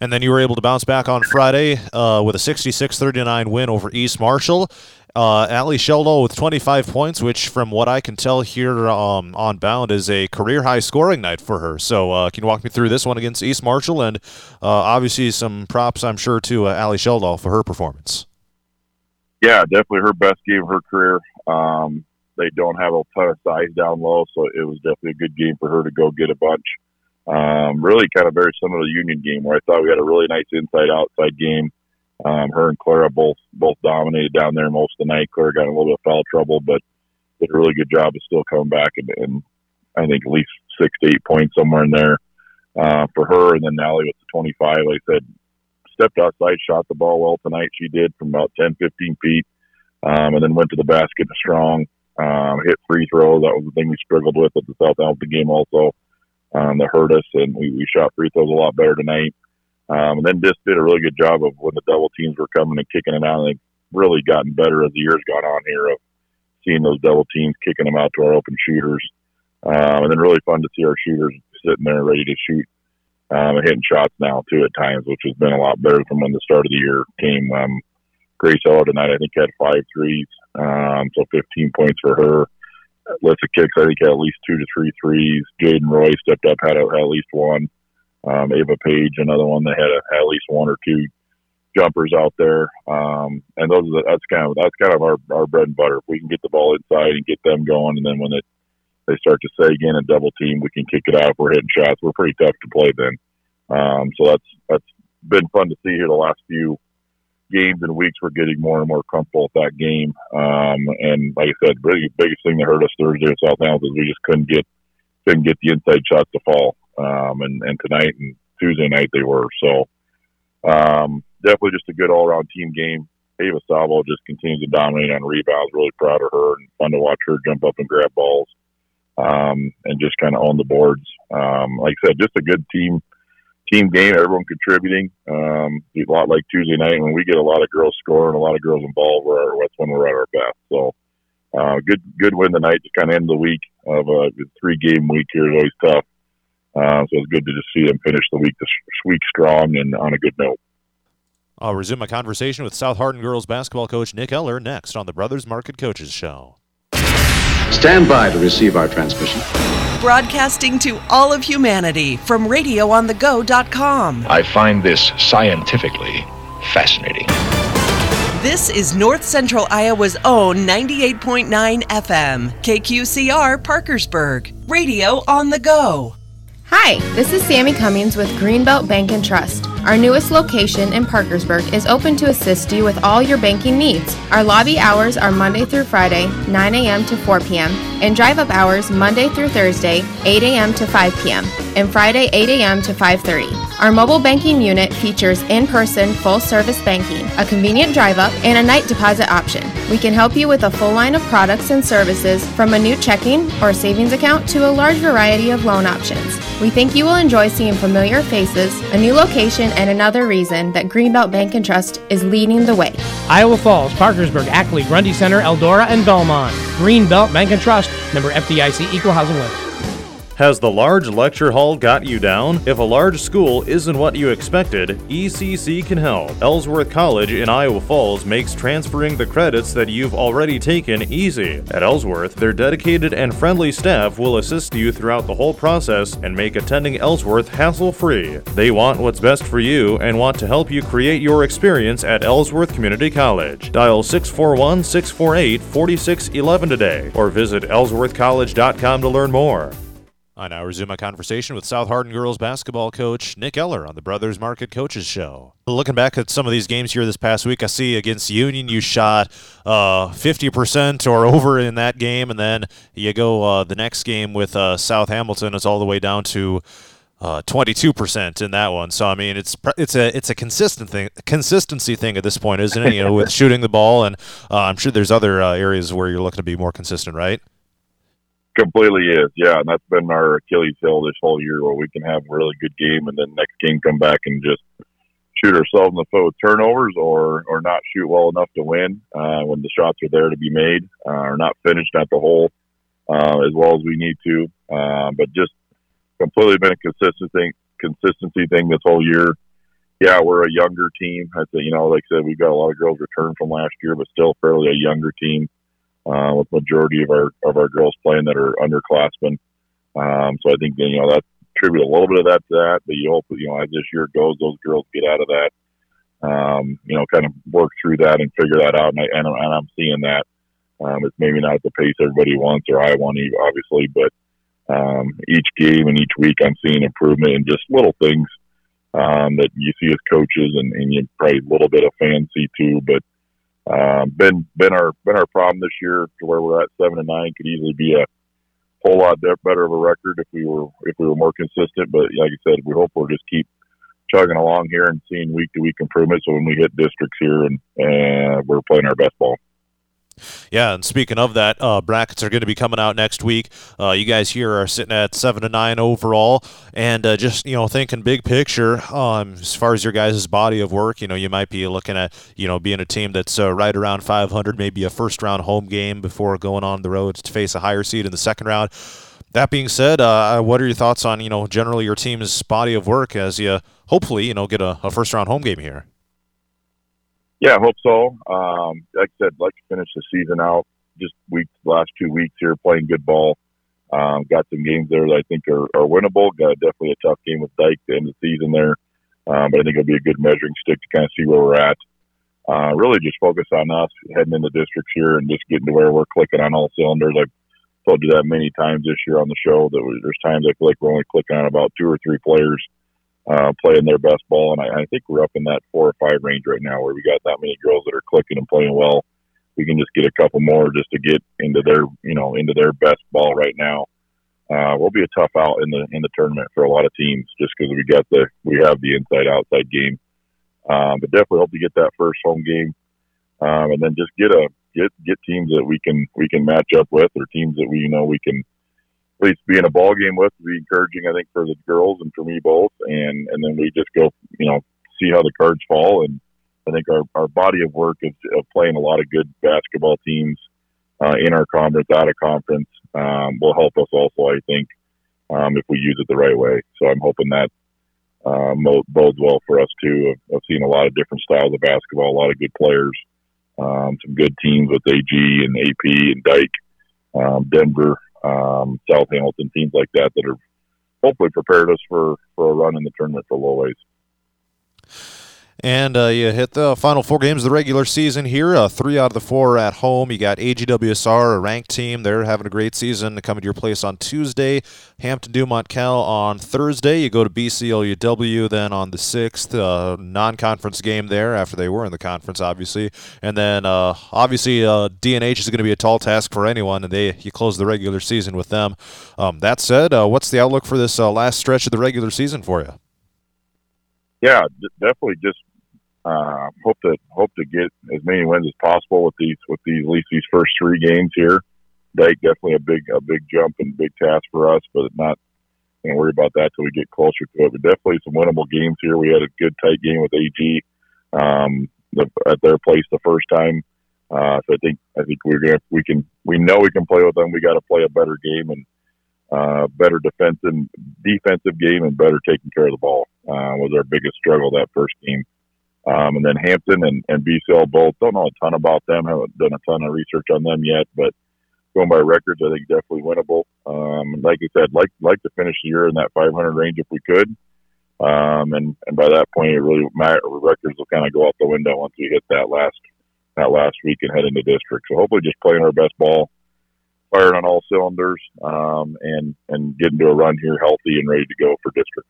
And then you were able to bounce back on Friday uh, with a sixty-six thirty-nine win over East Marshall. Uh, Atlee Sheldon with twenty-five points, which from what I can tell here um, on Bound is a career-high scoring night for her. So uh, can you walk me through this one against East Marshall? And uh, obviously some props, I'm sure, to uh, Atlee Sheldon for her performance. Yeah, definitely her best game of her career. Um, they don't have a ton of size down low, so it was definitely a good game for her to go get a bunch. Um, really kind of very similar to the Union game where I thought we had a really nice inside-outside game. Um, her and Clara both both dominated down there most of the night. Clara got in a little bit of foul trouble, but did a really good job of still coming back and, and I think at least six to eight points somewhere in there uh, for her. And then Nally with the twenty-five, like I said, stepped outside, shot the ball well tonight. She did from about ten, fifteen feet, um, and then went to the basket strong, um, hit free throws. That was the thing we struggled with at the South Alpha game also. Um, that hurt us, and we, we shot free throws a lot better tonight. Um, and then just did a really good job of when the double teams were coming and kicking them out. And they've really gotten better as the years gone on here of seeing those double teams, kicking them out to our open shooters. Um, and then really fun to see our shooters sitting there ready to shoot um, and hitting shots now, too, at times, which has been a lot better from when the start of the year came. Um, Grace Eller tonight, I think, had five threes, um, so fifteen points for her. Alyssa Kicks, I think, had at least two to three threes. Jaden Roy stepped up, had, had at least one. Um, Ava Page, another one that had, a, had at least one or two jumpers out there. Um, and those are the, that's kind of that's kind of our, our bread and butter. If we can get the ball inside and get them going, and then when they, they start to say again and double team, we can kick it out if we're hitting shots. We're pretty tough to play then. Um, so that's that's been fun to see here the last few games and weeks. We're getting more and more comfortable with that game. Um, and like I said, really the biggest thing that hurt us Thursday in South Downs is we just couldn't get couldn't get the inside shots to fall. Um, and, and tonight and Tuesday night they were. So um, definitely just a good all-around team game. Ava Sabo just continues to dominate on rebounds. Really proud of her and fun to watch her jump up and grab balls um, and just kind of on the boards. Um, like I said, just a good team team game, everyone contributing. Um, a lot like Tuesday night when we get a lot of girls scoring, a lot of girls involved, we're, that's when we're at our best. So uh, good good win tonight to kind of end the week of a three-game week here is always tough. Uh, so it's good to just see them finish the week this week strong and on a good note. I'll resume my conversation with South Hardin girls basketball coach Nick Eller next on the Brothers Market Coaches Show. Stand by to receive our transmission. Broadcasting to all of humanity from radio on the go dot com. I find this scientifically fascinating. This is North Central Iowa's own ninety-eight point nine F M, K Q C R Parkersburg, Radio on the Go. Hi, this is Sammy Cummings with Greenbelt Bank and Trust. Our newest location in Parkersburg is open to assist you with all your banking needs. Our lobby hours are Monday through Friday, nine a.m. to four p.m., and drive-up hours Monday through Thursday, eight a.m. to five p.m., and Friday, eight a.m. to five thirty. Our mobile banking unit features in-person full-service banking, a convenient drive-up, and a night deposit option. We can help you with a full line of products and services from a new checking or savings account to a large variety of loan options. We think you will enjoy seeing familiar faces, a new location, and another reason that Greenbelt Bank and Trust is leading the way. Iowa Falls, Parkersburg, Ackley, Grundy Center, Eldora, and Belmont. Greenbelt Bank and Trust, member F D I C, equal housing lender. Has the large lecture hall got you down? If a large school isn't what you expected, E C C can help. Ellsworth College in Iowa Falls makes transferring the credits that you've already taken easy. At Ellsworth, their dedicated and friendly staff will assist you throughout the whole process and make attending Ellsworth hassle-free. They want what's best for you and want to help you create your experience at Ellsworth Community College. Dial six four one, six four eight, four six one one today or visit ellsworth college dot com to learn more. I now resume my conversation with South Hardin girls basketball coach Nick Eller on the Brothers Market Coaches Show. Looking back at some of these games here this past week, I see against Union you shot uh, fifty percent or over in that game, and then you go uh, the next game with uh, South Hamilton, it's all the way down to uh, twenty-two percent in that one. So I mean, it's it's a it's a consistent thing, consistency thing at this point, isn't it? You know, with shooting the ball, and uh, I'm sure there's other uh, areas where you're looking to be more consistent, right? Completely is, yeah, and that's been our Achilles heel this whole year, where we can have a really good game and then next game come back and just shoot ourselves in the foot with turnovers or, or not shoot well enough to win uh, when the shots are there to be made uh, or not finished at the hole uh, as well as we need to. Uh, but just completely been a consistent thing, consistency thing this whole year. Yeah, we're a younger team. I think, you know, like I said, we've got a lot of girls returned from last year, but still fairly a younger team uh, with majority of our of our girls playing that are underclassmen. Um, so I think, you know, that attribute a little bit of that to that, but you hope, you know, as this year goes, those girls get out of that, um, you know, kind of work through that and figure that out. And, I, and, and I'm seeing that. Um, it's maybe not at the pace everybody wants or I want, obviously, but um, each game and each week I'm seeing improvement in just little things um, that you see as coaches and, and you probably a little bit of fans see too, but um, been, been our, been our problem this year to where we're at seven and nine. Could easily be a whole lot better of a record if we were if we were more consistent, but like I said, we hope we'll just keep chugging along here and seeing week to week improvements. So when we hit districts here and uh, we're playing our best ball. Yeah, and speaking of that, uh, brackets are going to be coming out next week. Uh, you guys here are sitting at seven and nine overall, and uh, just you know thinking big picture um, as far as your guys' body of work. You know, you might be looking at you know being a team that's uh, right around five hundred, maybe a first round home game before going on the road to face a higher seed in the second round. That being said, uh, what are your thoughts on you know generally your team's body of work as you hopefully you know get a, a first round home game here? Yeah, I hope so. Um, like I said, I'd like to finish the season out just week, last two weeks here playing good ball. Um, got some games there that I think are, are winnable. Got definitely a tough game with Dyke to end the season there. Um, but I think it'll be a good measuring stick to kind of see where we're at. Uh, really just focus on us heading into districts here and just getting to where we're clicking on all cylinders. I've told you that many times this year on the show that there's times I feel like we're only clicking on about two or three players Uh, playing their best ball, and I, I think we're up in that four or five range right now where we got that many girls that are clicking and playing well. We can just get a couple more just to get into their, you know, into their best ball right now. Uh, we'll be a tough out in the in the tournament for a lot of teams just because we got the we have the inside outside game. Um, but definitely hope to get that first home game, um, and then just get a get get teams that we can we can match up with or teams that we you know we can. At least be in a ball game with would be encouraging, I think, for the girls and for me both. And, and then we just go, you know, see how the cards fall. And I think our, our body of work is of playing a lot of good basketball teams uh, in our conference, out of conference, um, will help us also, I think, um, if we use it the right way. So I'm hoping that uh, bodes well for us, too. I've, I've seen a lot of different styles of basketball, a lot of good players, um, some good teams with A G and A P and Dyke, um, Denver, Um, South Hamilton, teams like that that are hopefully prepared us for, for a run in the tournament for a little ways. And uh, you hit the final four games of the regular season here. Uh, three out of the four are at home. You got A G W S R, a ranked team. They're having a great season. They come to your place on Tuesday. Hampton DuMont Cal on Thursday. You go to B C L U W then on the sixth, uh, non-conference game there after they were in the conference, obviously. And then uh, obviously uh, D N H is going to be a tall task for anyone, and they you close the regular season with them. Um, that said, uh, what's the outlook for this uh, last stretch of the regular season for you? Yeah, definitely. Just uh, hope to hope to get as many wins as possible with these with these at least these first three games here. Dyke definitely a big a big jump and big task for us, but not going to worry about that till we get closer to it. But definitely some winnable games here. We had a good tight game with A G um, the, at their place the first time, uh, so I think I think we're gonna we can we know we can play with them. We got to play a better game and uh, better defensive defensive game and better taking care of the ball. Uh, was our biggest struggle that first game. Um, and then Hampton and, and B C L both, don't know a ton about them, haven't done a ton of research on them yet, but going by records, I think definitely winnable. Um, and like I said, like like to finish the year in that five hundred range if we could. Um, and, and by that point, it really my records will kind of go out the window once we hit that last that last week and head into district. So hopefully just playing our best ball, firing on all cylinders, um, and, and getting to a run here healthy and ready to go for district.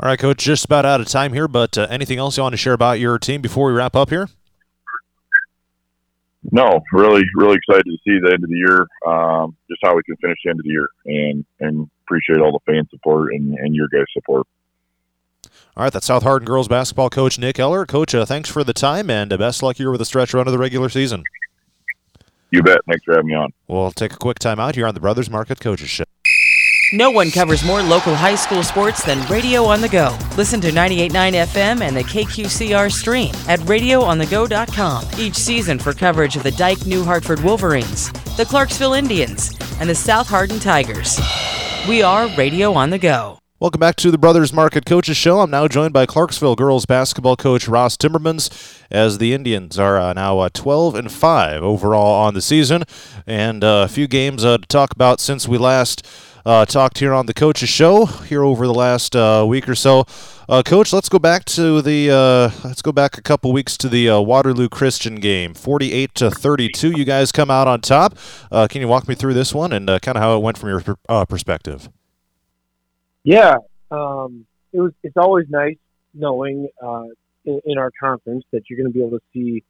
All right, Coach, just about out of time here, but uh, anything else you want to share about your team before we wrap up here? No, really, really excited to see the end of the year, um, just how we can finish the end of the year, and, and appreciate all the fan support and, and your guys' support. All right, that's South Hardin girls basketball coach Nick Eller. Coach, uh, thanks for the time, and uh, best luck here with the stretch run of the regular season. You bet. Thanks for having me on. We'll take a quick time out here on the Brothers Market Coaches Show. No one covers more local high school sports than Radio on the Go. Listen to ninety-eight point nine F M and the K Q C R stream at radio on the go dot com each season for coverage of the Dyke New Hartford Wolverines, the Clarksville Indians, and the South Hardin Tigers. We are Radio on the Go. Welcome back to the Brothers Market Coaches Show. I'm now joined by Clarksville girls basketball coach Ross Timmermans, as the Indians are uh, now uh, twelve and five overall on the season. And uh, a few games uh, to talk about since we last uh, talked here on the Coaches Show here over the last uh, week or so. Uh, coach, let's go back to the uh, let's go back a couple weeks to the uh, Waterloo Christian game, forty-eight to thirty-two. You guys come out on top. Uh, can you walk me through this one and uh, kind of how it went from your uh, perspective? Yeah, um, it was. It's always nice knowing uh, in, in our conference that you're going to be able to see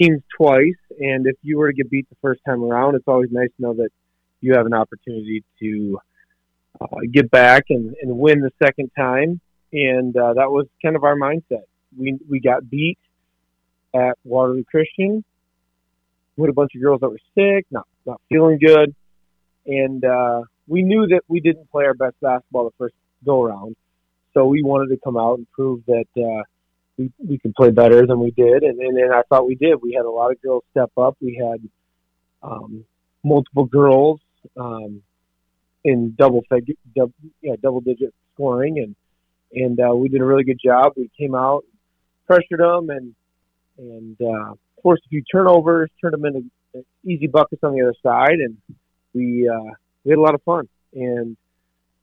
teams twice. And if you were to get beat the first time around, it's always nice to know that you have an opportunity to uh, get back and, and win the second time. And uh, that was kind of our mindset. We we got beat at Waterloo Christian with a bunch of girls that were sick, not not feeling good, and. Uh, We knew that we didn't play our best basketball the first go-around, so we wanted to come out and prove that uh, we, we could play better than we did, and, and, and I thought we did. We had a lot of girls step up. We had um, multiple girls um, in double fig- double, yeah, double-digit scoring, and and uh, we did a really good job. We came out, pressured them, and, and uh, forced a few turnovers, turned them into easy buckets on the other side, and we uh, – We had a lot of fun, and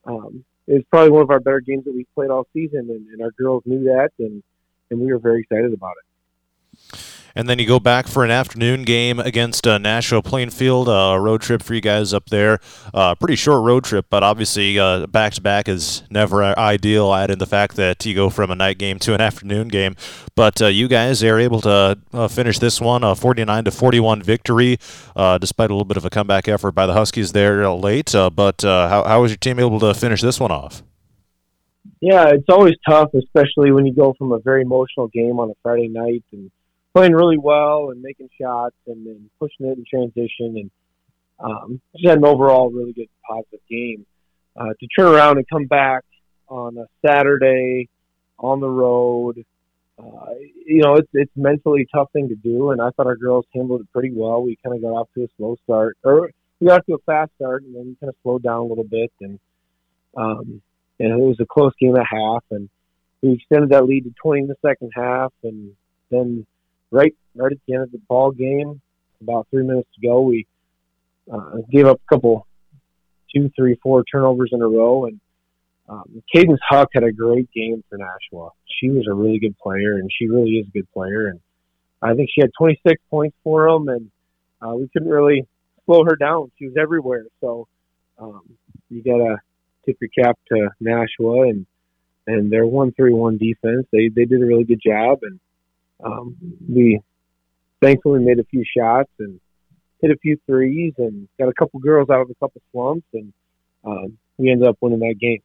um, it was probably one of our better games that we played all season, and, and our girls knew that, and, and we were very excited about it. And then you go back for an afternoon game against uh, Nashua Plainfield, a uh, road trip for you guys up there. Uh, pretty short road trip, but obviously uh, back-to-back is never ideal, add in the fact that you go from a night game to an afternoon game. But uh, you guys are able to uh, finish this one, a forty-nine to forty-one victory, uh, despite a little bit of a comeback effort by the Huskies there late. Uh, but uh, how, how was your team able to finish this one off? Yeah, it's always tough, especially when you go from a very emotional game on a Friday night and playing really well and making shots and then pushing it in transition, and um, just had an overall really good positive game. Uh, to turn around and come back on a Saturday on the road, uh, you know, it's it's mentally a tough thing to do, and I thought our girls handled it pretty well. We kind of got off to a slow start, or we got off to a fast start, and then we kind of slowed down a little bit, and, um, and it was a close game at half, and we extended that lead to twenty in the second half, and then Right, right at the end of the ball game, about three minutes to go, we uh, gave up a couple, two, three, four turnovers in a row. And um, Cadence Huck had a great game for Nashua. She was a really good player, and she really is a good player. And I think she had twenty-six points for them, and uh, we couldn't really slow her down. She was everywhere. So um, you gotta tip your cap to Nashua and and their one three one defense. They they did a really good job, and. Um, we thankfully made a few shots and hit a few threes and got a couple girls out of a couple slumps, and um, we ended up winning that game.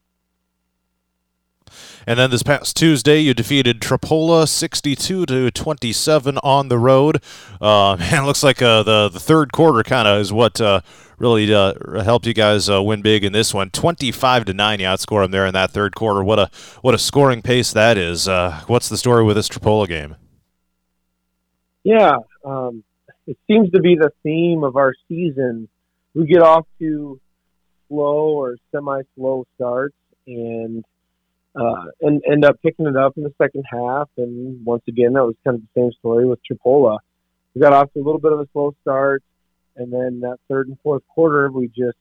And then this past Tuesday, you defeated Tripoli sixty-two to twenty-seven on the road. Uh, man, it looks like uh, the the third quarter kind of is what uh, really uh, helped you guys uh, win big in this one. twenty-five to nine, you outscored them there in that third quarter. What a what a scoring pace that is. Uh, what's the story with this Tripoli game? Yeah, um, it seems to be the theme of our season. We get off to slow or semi-slow starts and uh, and end up picking it up in the second half. And once again, that was kind of the same story with Tripoli. We got off to a little bit of a slow start, and then that third and fourth quarter, we just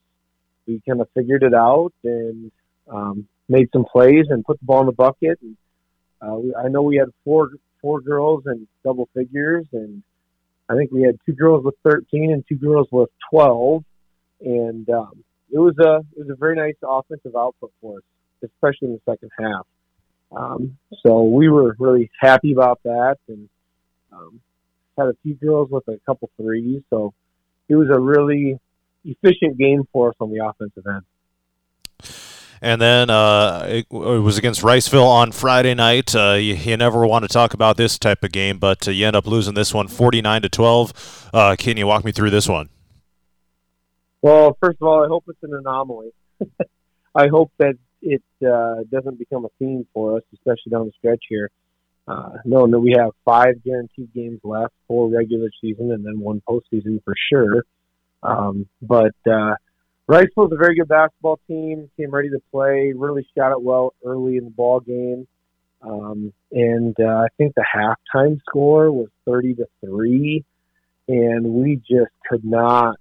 we kind of figured it out and um, made some plays and put the ball in the bucket. And uh, we, I know we had four. four girls in double figures, and I think we had two girls with thirteen and two girls with twelve, and um, it was a it was a very nice offensive output for us, especially in the second half. Um, so we were really happy about that, and um, had a few girls with a couple threes, so it was a really efficient game for us on the offensive end. And then uh, it, it was against Riceville on Friday night. Uh, you, you never want to talk about this type of game, but uh, you end up losing this one forty-nine to twelve. Uh, can you walk me through this one? Well, first of all, I hope it's an anomaly. I hope that it uh, doesn't become a theme for us, especially down the stretch here. Uh, knowing that we have five guaranteed games left, four regular season, and then one postseason for sure. Um, but uh, Riceville's a very good basketball team, came ready to play, really shot it well early in the ball game. Um, and uh, I think the halftime score was thirty to three, and we just could not,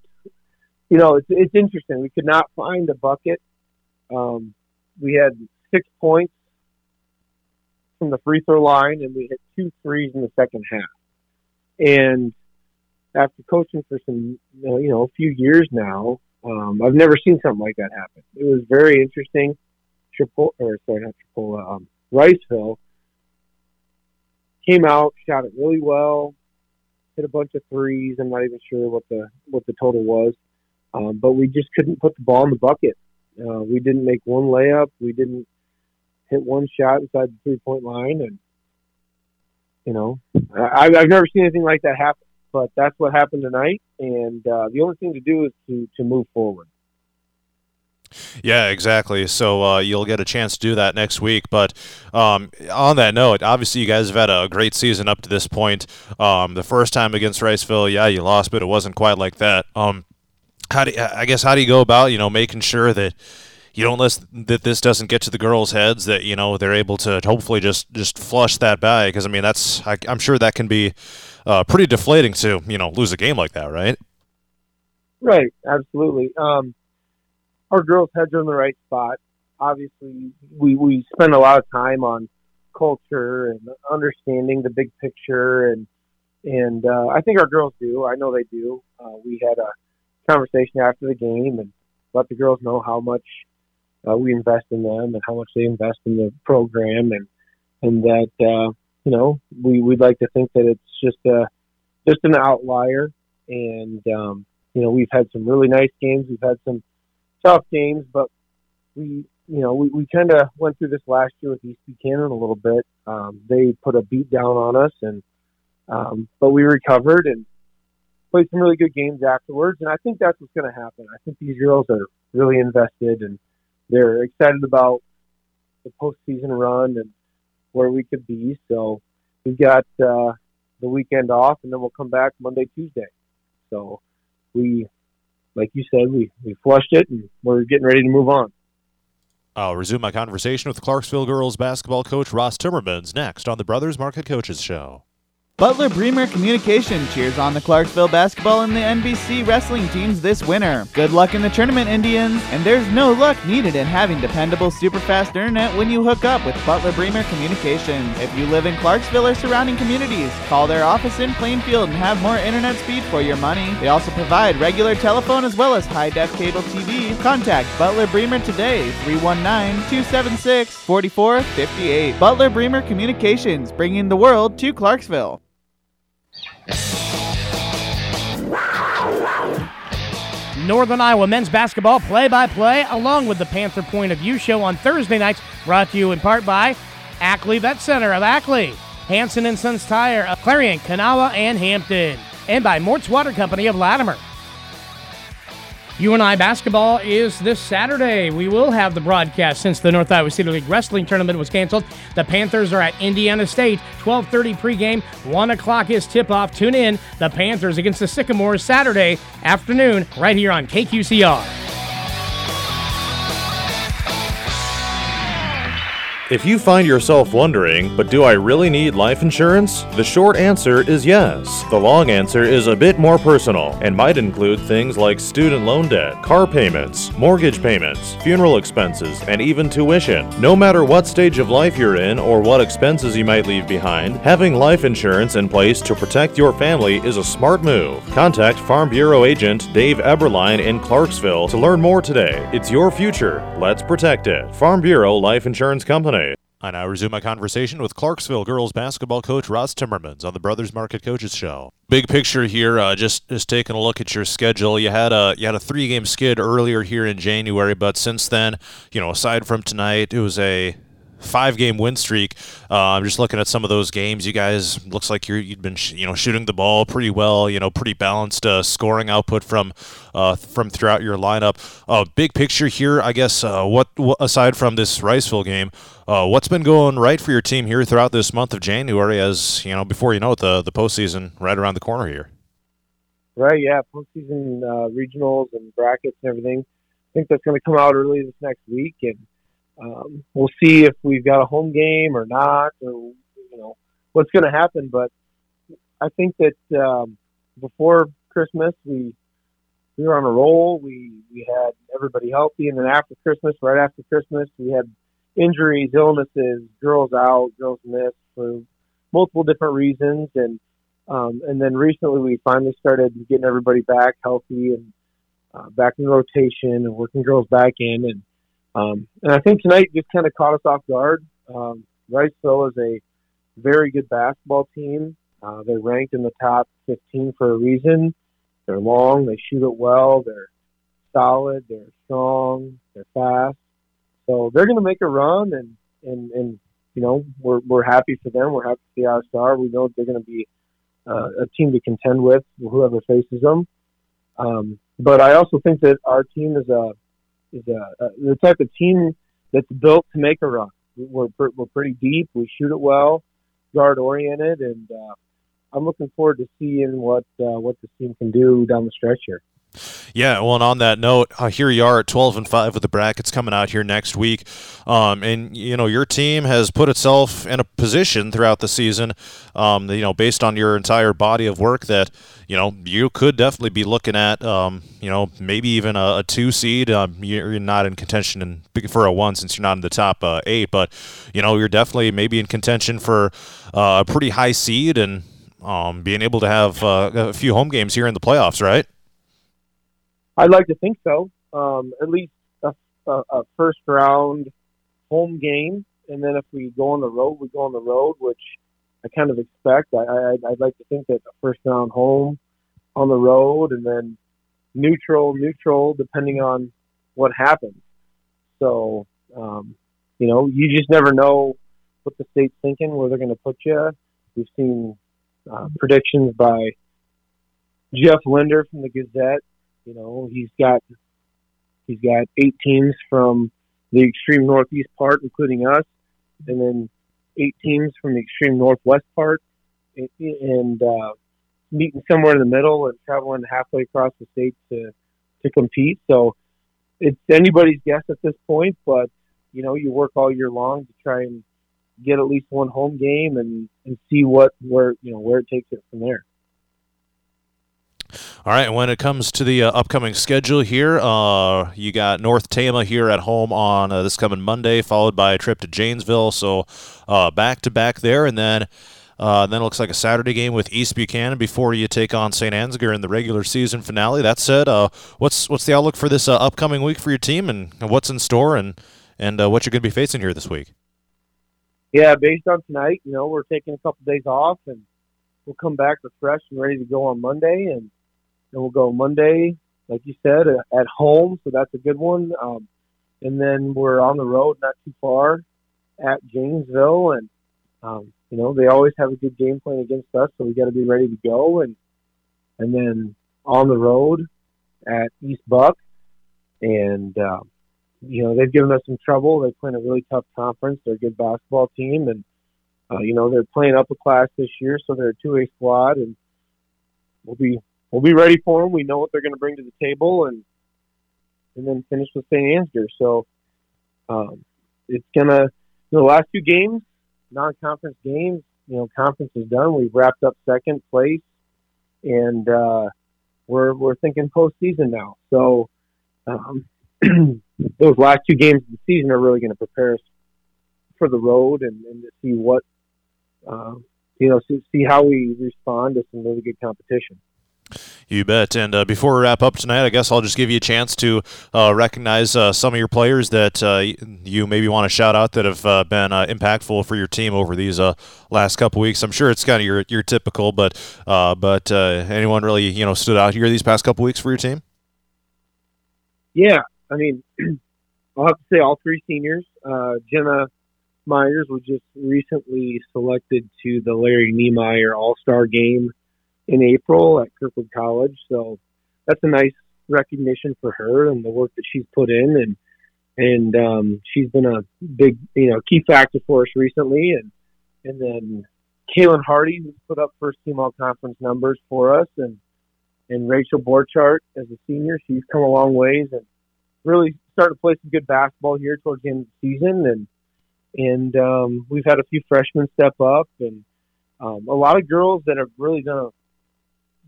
you know, it's, it's interesting. We could not find a bucket. Um, we had six points from the free throw line, and we hit two threes in the second half. And after coaching for some, you know, a few years now, um, I've never seen something like that happen. It was very interesting. Triple, or sorry, not Triple, um, Riceville came out, shot it really well, hit a bunch of threes. I'm not even sure what the what the total was, um, but we just couldn't put the ball in the bucket. Uh, we didn't make one layup. We didn't hit one shot inside the three-point line, and you know, I, I've never seen anything like that happen. But that's what happened tonight, and uh, the only thing to do is to to move forward. Yeah, exactly. So uh, you'll get a chance to do that next week. But um, on that note, obviously you guys have had a great season up to this point. Um, the first time against Riceville, yeah, you lost, but it wasn't quite like that. Um, how do I guess how do you go about you know making sure that you don't let that this doesn't get to the girls' heads, that you know they're able to hopefully just, just flush that by? Because I mean that's I, I'm sure that can be uh, pretty deflating to you know lose a game like that, right? Right, absolutely. Um, Our girls' heads are in the right spot. Obviously, we, we spend a lot of time on culture and understanding the big picture, and and uh, I think our girls do. I know they do. Uh, we had a conversation after the game and let the girls know how much uh, we invest in them and how much they invest in the program, and and that uh, you know we we'd like to think that it's just a just an outlier, and um, you know we've had some really nice games. We've had some tough games, but we, you know, we, we kind of went through this last year with East Buchanan a little bit. Um, they put a beat down on us, and um, but we recovered and played some really good games afterwards. And I think that's what's going to happen. I think these girls are really invested, and they're excited about the postseason run and where we could be. So we've got uh, the weekend off, and then we'll come back Monday, Tuesday. So we. Like you said, we, we flushed it, and we're getting ready to move on. I'll resume my conversation with Clarksville girls basketball coach Ross Timmermans next on the Brothers Market Coaches Show. Butler Bremer Communication cheers on the Clarksville basketball and the N B C wrestling teams this winter. Good luck in the tournament, Indians, and there's no luck needed in having dependable, super-fast internet when you hook up with Butler Bremer Communications. If you live in Clarksville or surrounding communities, call their office in Plainfield and have more internet speed for your money. They also provide regular telephone as well as high-def cable T V. Contact Butler Bremer today, three one nine, two seven six, four four five eight. Butler Bremer Communications, bringing the world to Clarksville. Northern Iowa men's basketball play-by-play along with the Panther Point of View show on Thursday nights, brought to you in part by Ackley Vet Center of Ackley, Hanson and Sons Tire of Clarion, Kanawha, and Hampton, and by Mort's Water Company of Latimer. U N I basketball is this Saturday. We will have the broadcast since the North Iowa Cedar League Wrestling Tournament was canceled. The Panthers are at Indiana State, twelve thirty pregame, one o'clock is tip-off. Tune in, the Panthers against the Sycamores Saturday afternoon right here on K Q C R. If you find yourself wondering, but do I really need life insurance? The short answer is yes. The long answer is a bit more personal and might include things like student loan debt, car payments, mortgage payments, funeral expenses, and even tuition. No matter what stage of life you're in or what expenses you might leave behind, having life insurance in place to protect your family is a smart move. Contact Farm Bureau agent Dave Eberline in Clarksville to learn more today. It's your future. Let's protect it. Farm Bureau Life Insurance Company. I now resume my conversation with Clarksville girls basketball coach Ross Timmermans on the Brothers Market Coaches Show. Big picture here, uh, just just taking a look at your schedule. You had a you had a three game skid earlier here in January, but since then, you know, aside from tonight, it was a five-game win streak. Uh, I'm just looking at some of those games. You guys, looks like you're, you've been sh- you know shooting the ball pretty well. You know, pretty balanced uh, scoring output from uh, from throughout your lineup. Uh, big picture here, I guess. Uh, what, what aside from this Riceville game, uh, what's been going right for your team here throughout this month of January? As you know, before you know it, the the postseason right around the corner here. Right, yeah, postseason uh, regionals and brackets and everything. I think that's going to come out early this next week, and Um, we'll see if we've got a home game or not, or, you know, what's going to happen. But I think that um, before Christmas, we we were on a roll. We, we had everybody healthy. And then after Christmas, right after Christmas, we had injuries, illnesses, girls out, girls missed for multiple different reasons. And um, and then recently we finally started getting everybody back healthy and uh, back in rotation and working girls back in. And Um, and I think tonight just kind of caught us off guard. Um, Riceville is a very good basketball team. Uh, they're ranked in the top fifteen for a reason. They're long. They shoot it well. They're solid. They're strong. They're fast. So they're going to make a run, and, and, and you know, we're we're happy for them. We're happy to see our star. We know they're going to be uh, a team to contend with, whoever faces them. Um, but I also think that our team is a is a, a, the type of team that's built to make a run. We're we're pretty deep. We shoot it well, guard oriented, and uh, I'm looking forward to seeing what uh, what this team can do down the stretch here. Yeah, well, and on that note, uh, here you are at twelve and five with the brackets coming out here next week. Um, and, you know, your team has put itself in a position throughout the season, um, you know, based on your entire body of work that, you know, you could definitely be looking at, um, you know, maybe even a, a two seed. Um, you're not in contention in, for a one since you're not in the top uh, eight, but, you know, you're definitely maybe in contention for uh, a pretty high seed and um, being able to have uh, a few home games here in the playoffs, right? I'd like to think so. Um, at least a, a, a first-round home game, and then if we go on the road, we go on the road, which I kind of expect. I, I, I'd like to think that a first-round home on the road, and then neutral, neutral, depending on what happens. So, um, you know, you just never know what the state's thinking, where they're going to put you. We've seen uh, predictions by Jeff Linder from the Gazette. You know, he's got he's got eight teams from the extreme northeast part, including us, and then eight teams from the extreme northwest part, and, and uh, meeting somewhere in the middle and traveling halfway across the state to, to compete. So it's anybody's guess at this point, but, you know, you work all year long to try and get at least one home game and, and see what where you know where it takes it from there. All right, when it comes to the uh, upcoming schedule here, uh, you got North Tama here at home on uh, this coming Monday, followed by a trip to Janesville, so uh, back-to-back there, and then uh, then it looks like a Saturday game with East Buchanan before you take on Saint Ansgar in the regular season finale. That said, uh, what's what's the outlook for this uh, upcoming week for your team, and what's in store, and, and uh, what you're going to be facing here this week? Yeah, based on tonight, you know, we're taking a couple days off, and we'll come back refreshed and ready to go on Monday, and And we'll go Monday, like you said, at home, so that's a good one. Um, and then we're on the road, not too far, at Janesville. And, um, you know, they always have a good game plan against us, so we got to be ready to go. And and then on the road at East Buck. And, um, you know, they've given us some trouble. They play in a really tough conference. They're a good basketball team. And, uh, you know, they're playing up a class this year, so they're a two A squad. And we'll be... We'll be ready for them. We know what they're going to bring to the table, and and then finish with Saint Ansgar. So um, it's gonna the last two games, non-conference games. You know, conference is done. We've wrapped up second place, and uh, we're we're thinking postseason now. So um, those last two games of the season are really going to prepare us for the road and, and to see what uh, you know, see, see how we respond to some really good competition. You bet. And uh, before we wrap up tonight, I guess I'll just give you a chance to uh, recognize uh, some of your players that uh, you maybe want to shout out that have uh, been uh, impactful for your team over these uh, last couple weeks. I'm sure it's kind of your your typical, but uh, but uh, anyone really you know stood out here these past couple weeks for your team? Yeah, I mean, I'll have to say all three seniors. Uh, Jenna Myers was just recently selected to the Larry Niemeyer All-Star Game in April at Kirkwood College. So that's a nice recognition for her and the work that she's put in. And, and um, she's been a big, you know, key factor for us recently. And, and then Kaylin Hardy put up first team all-conference numbers for us. And, and Rachel Borchart as a senior, she's come a long ways and really started to play some good basketball here towards the end of the season. And, and um, we've had a few freshmen step up and um, a lot of girls that have really done a,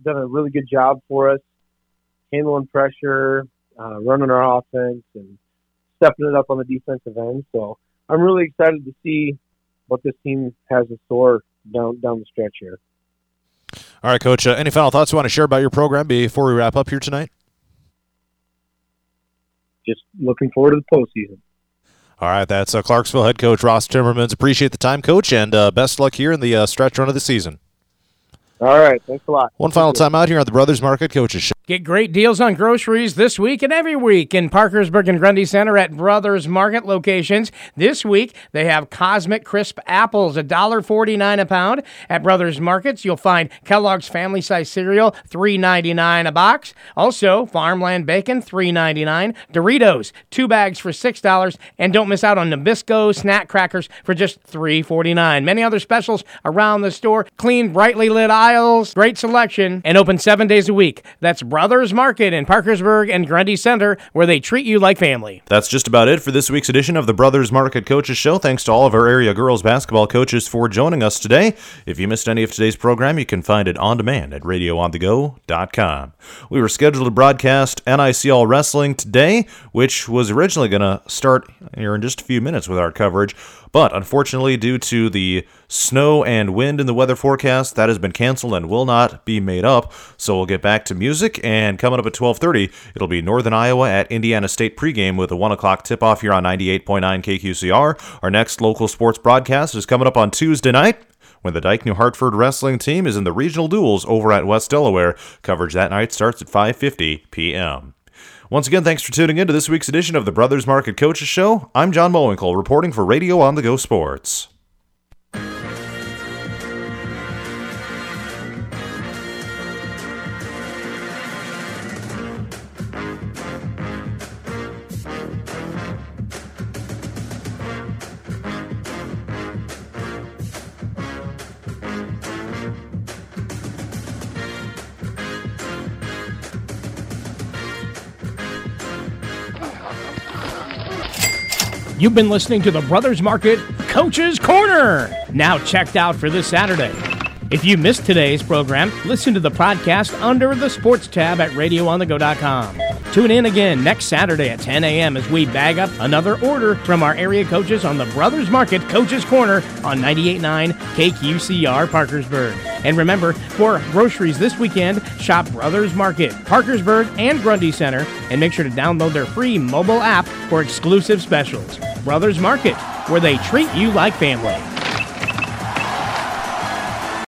done a really good job for us, handling pressure, uh, running our offense, and stepping it up on the defensive end. So I'm really excited to see what this team has in store down, down the stretch here. All right, Coach, uh, any final thoughts you want to share about your program before we wrap up here tonight? Just looking forward to the postseason. All right, that's uh, Clarksville head coach Ross Timmermans. Appreciate the time, Coach, and uh, best luck here in the uh, stretch run of the season. All right, thanks a lot. One final time out here on the Brothers Market Coaches Show. Get great deals on groceries this week and every week in Parkersburg and Grundy Center at Brothers Market locations. This week, they have Cosmic Crisp apples, one forty-nine a pound. At Brothers Markets, you'll find Kellogg's Family Size Cereal, three ninety-nine a box. Also, Farmland Bacon, three ninety-nine. Doritos, two bags for six dollars. And don't miss out on Nabisco snack crackers for just three forty-nine. Many other specials around the store. Clean, brightly lit aisles. Great selection, and open seven days a week. That's Brothers Market in Parkersburg and Grundy Center, where they treat you like family. That's just about it for this week's edition of the Brothers Market Coaches Show. Thanks to all of our area girls basketball coaches for joining us today. If you missed any of today's program, you can find it on demand at radio on the go dot com. We were scheduled to broadcast N I C L Wrestling today, which was originally going to start here in just a few minutes with our coverage, but unfortunately, due to the snow and wind in the weather forecast, that has been canceled and will not be made up. So we'll get back to music, and coming up at twelve thirty, it'll be Northern Iowa at Indiana State pregame with a one o'clock tip-off here on ninety-eight point nine K Q C R. Our next local sports broadcast is coming up on Tuesday night, when the Dyke New Hartford wrestling team is in the regional duels over at West Delaware. Coverage that night starts at five fifty p.m. Once again, thanks for tuning in to this week's edition of the Brothers Market Coaches Show. I'm John Mowinkle, reporting for Radio On The Go Sports. You've been listening to the Brothers Market Coach's Corner, now checked out for this Saturday. If you missed today's program, listen to the podcast under the sports tab at radio on the go dot com. Tune in again next Saturday at ten a.m. as we bag up another order from our area coaches on the Brothers Market Coach's Corner on ninety-eight point nine K Q C R Parkersburg. And remember, for groceries this weekend, shop Brothers Market, Parkersburg, and Grundy Center, and make sure to download their free mobile app for exclusive specials. Brothers Market, where they treat you like family.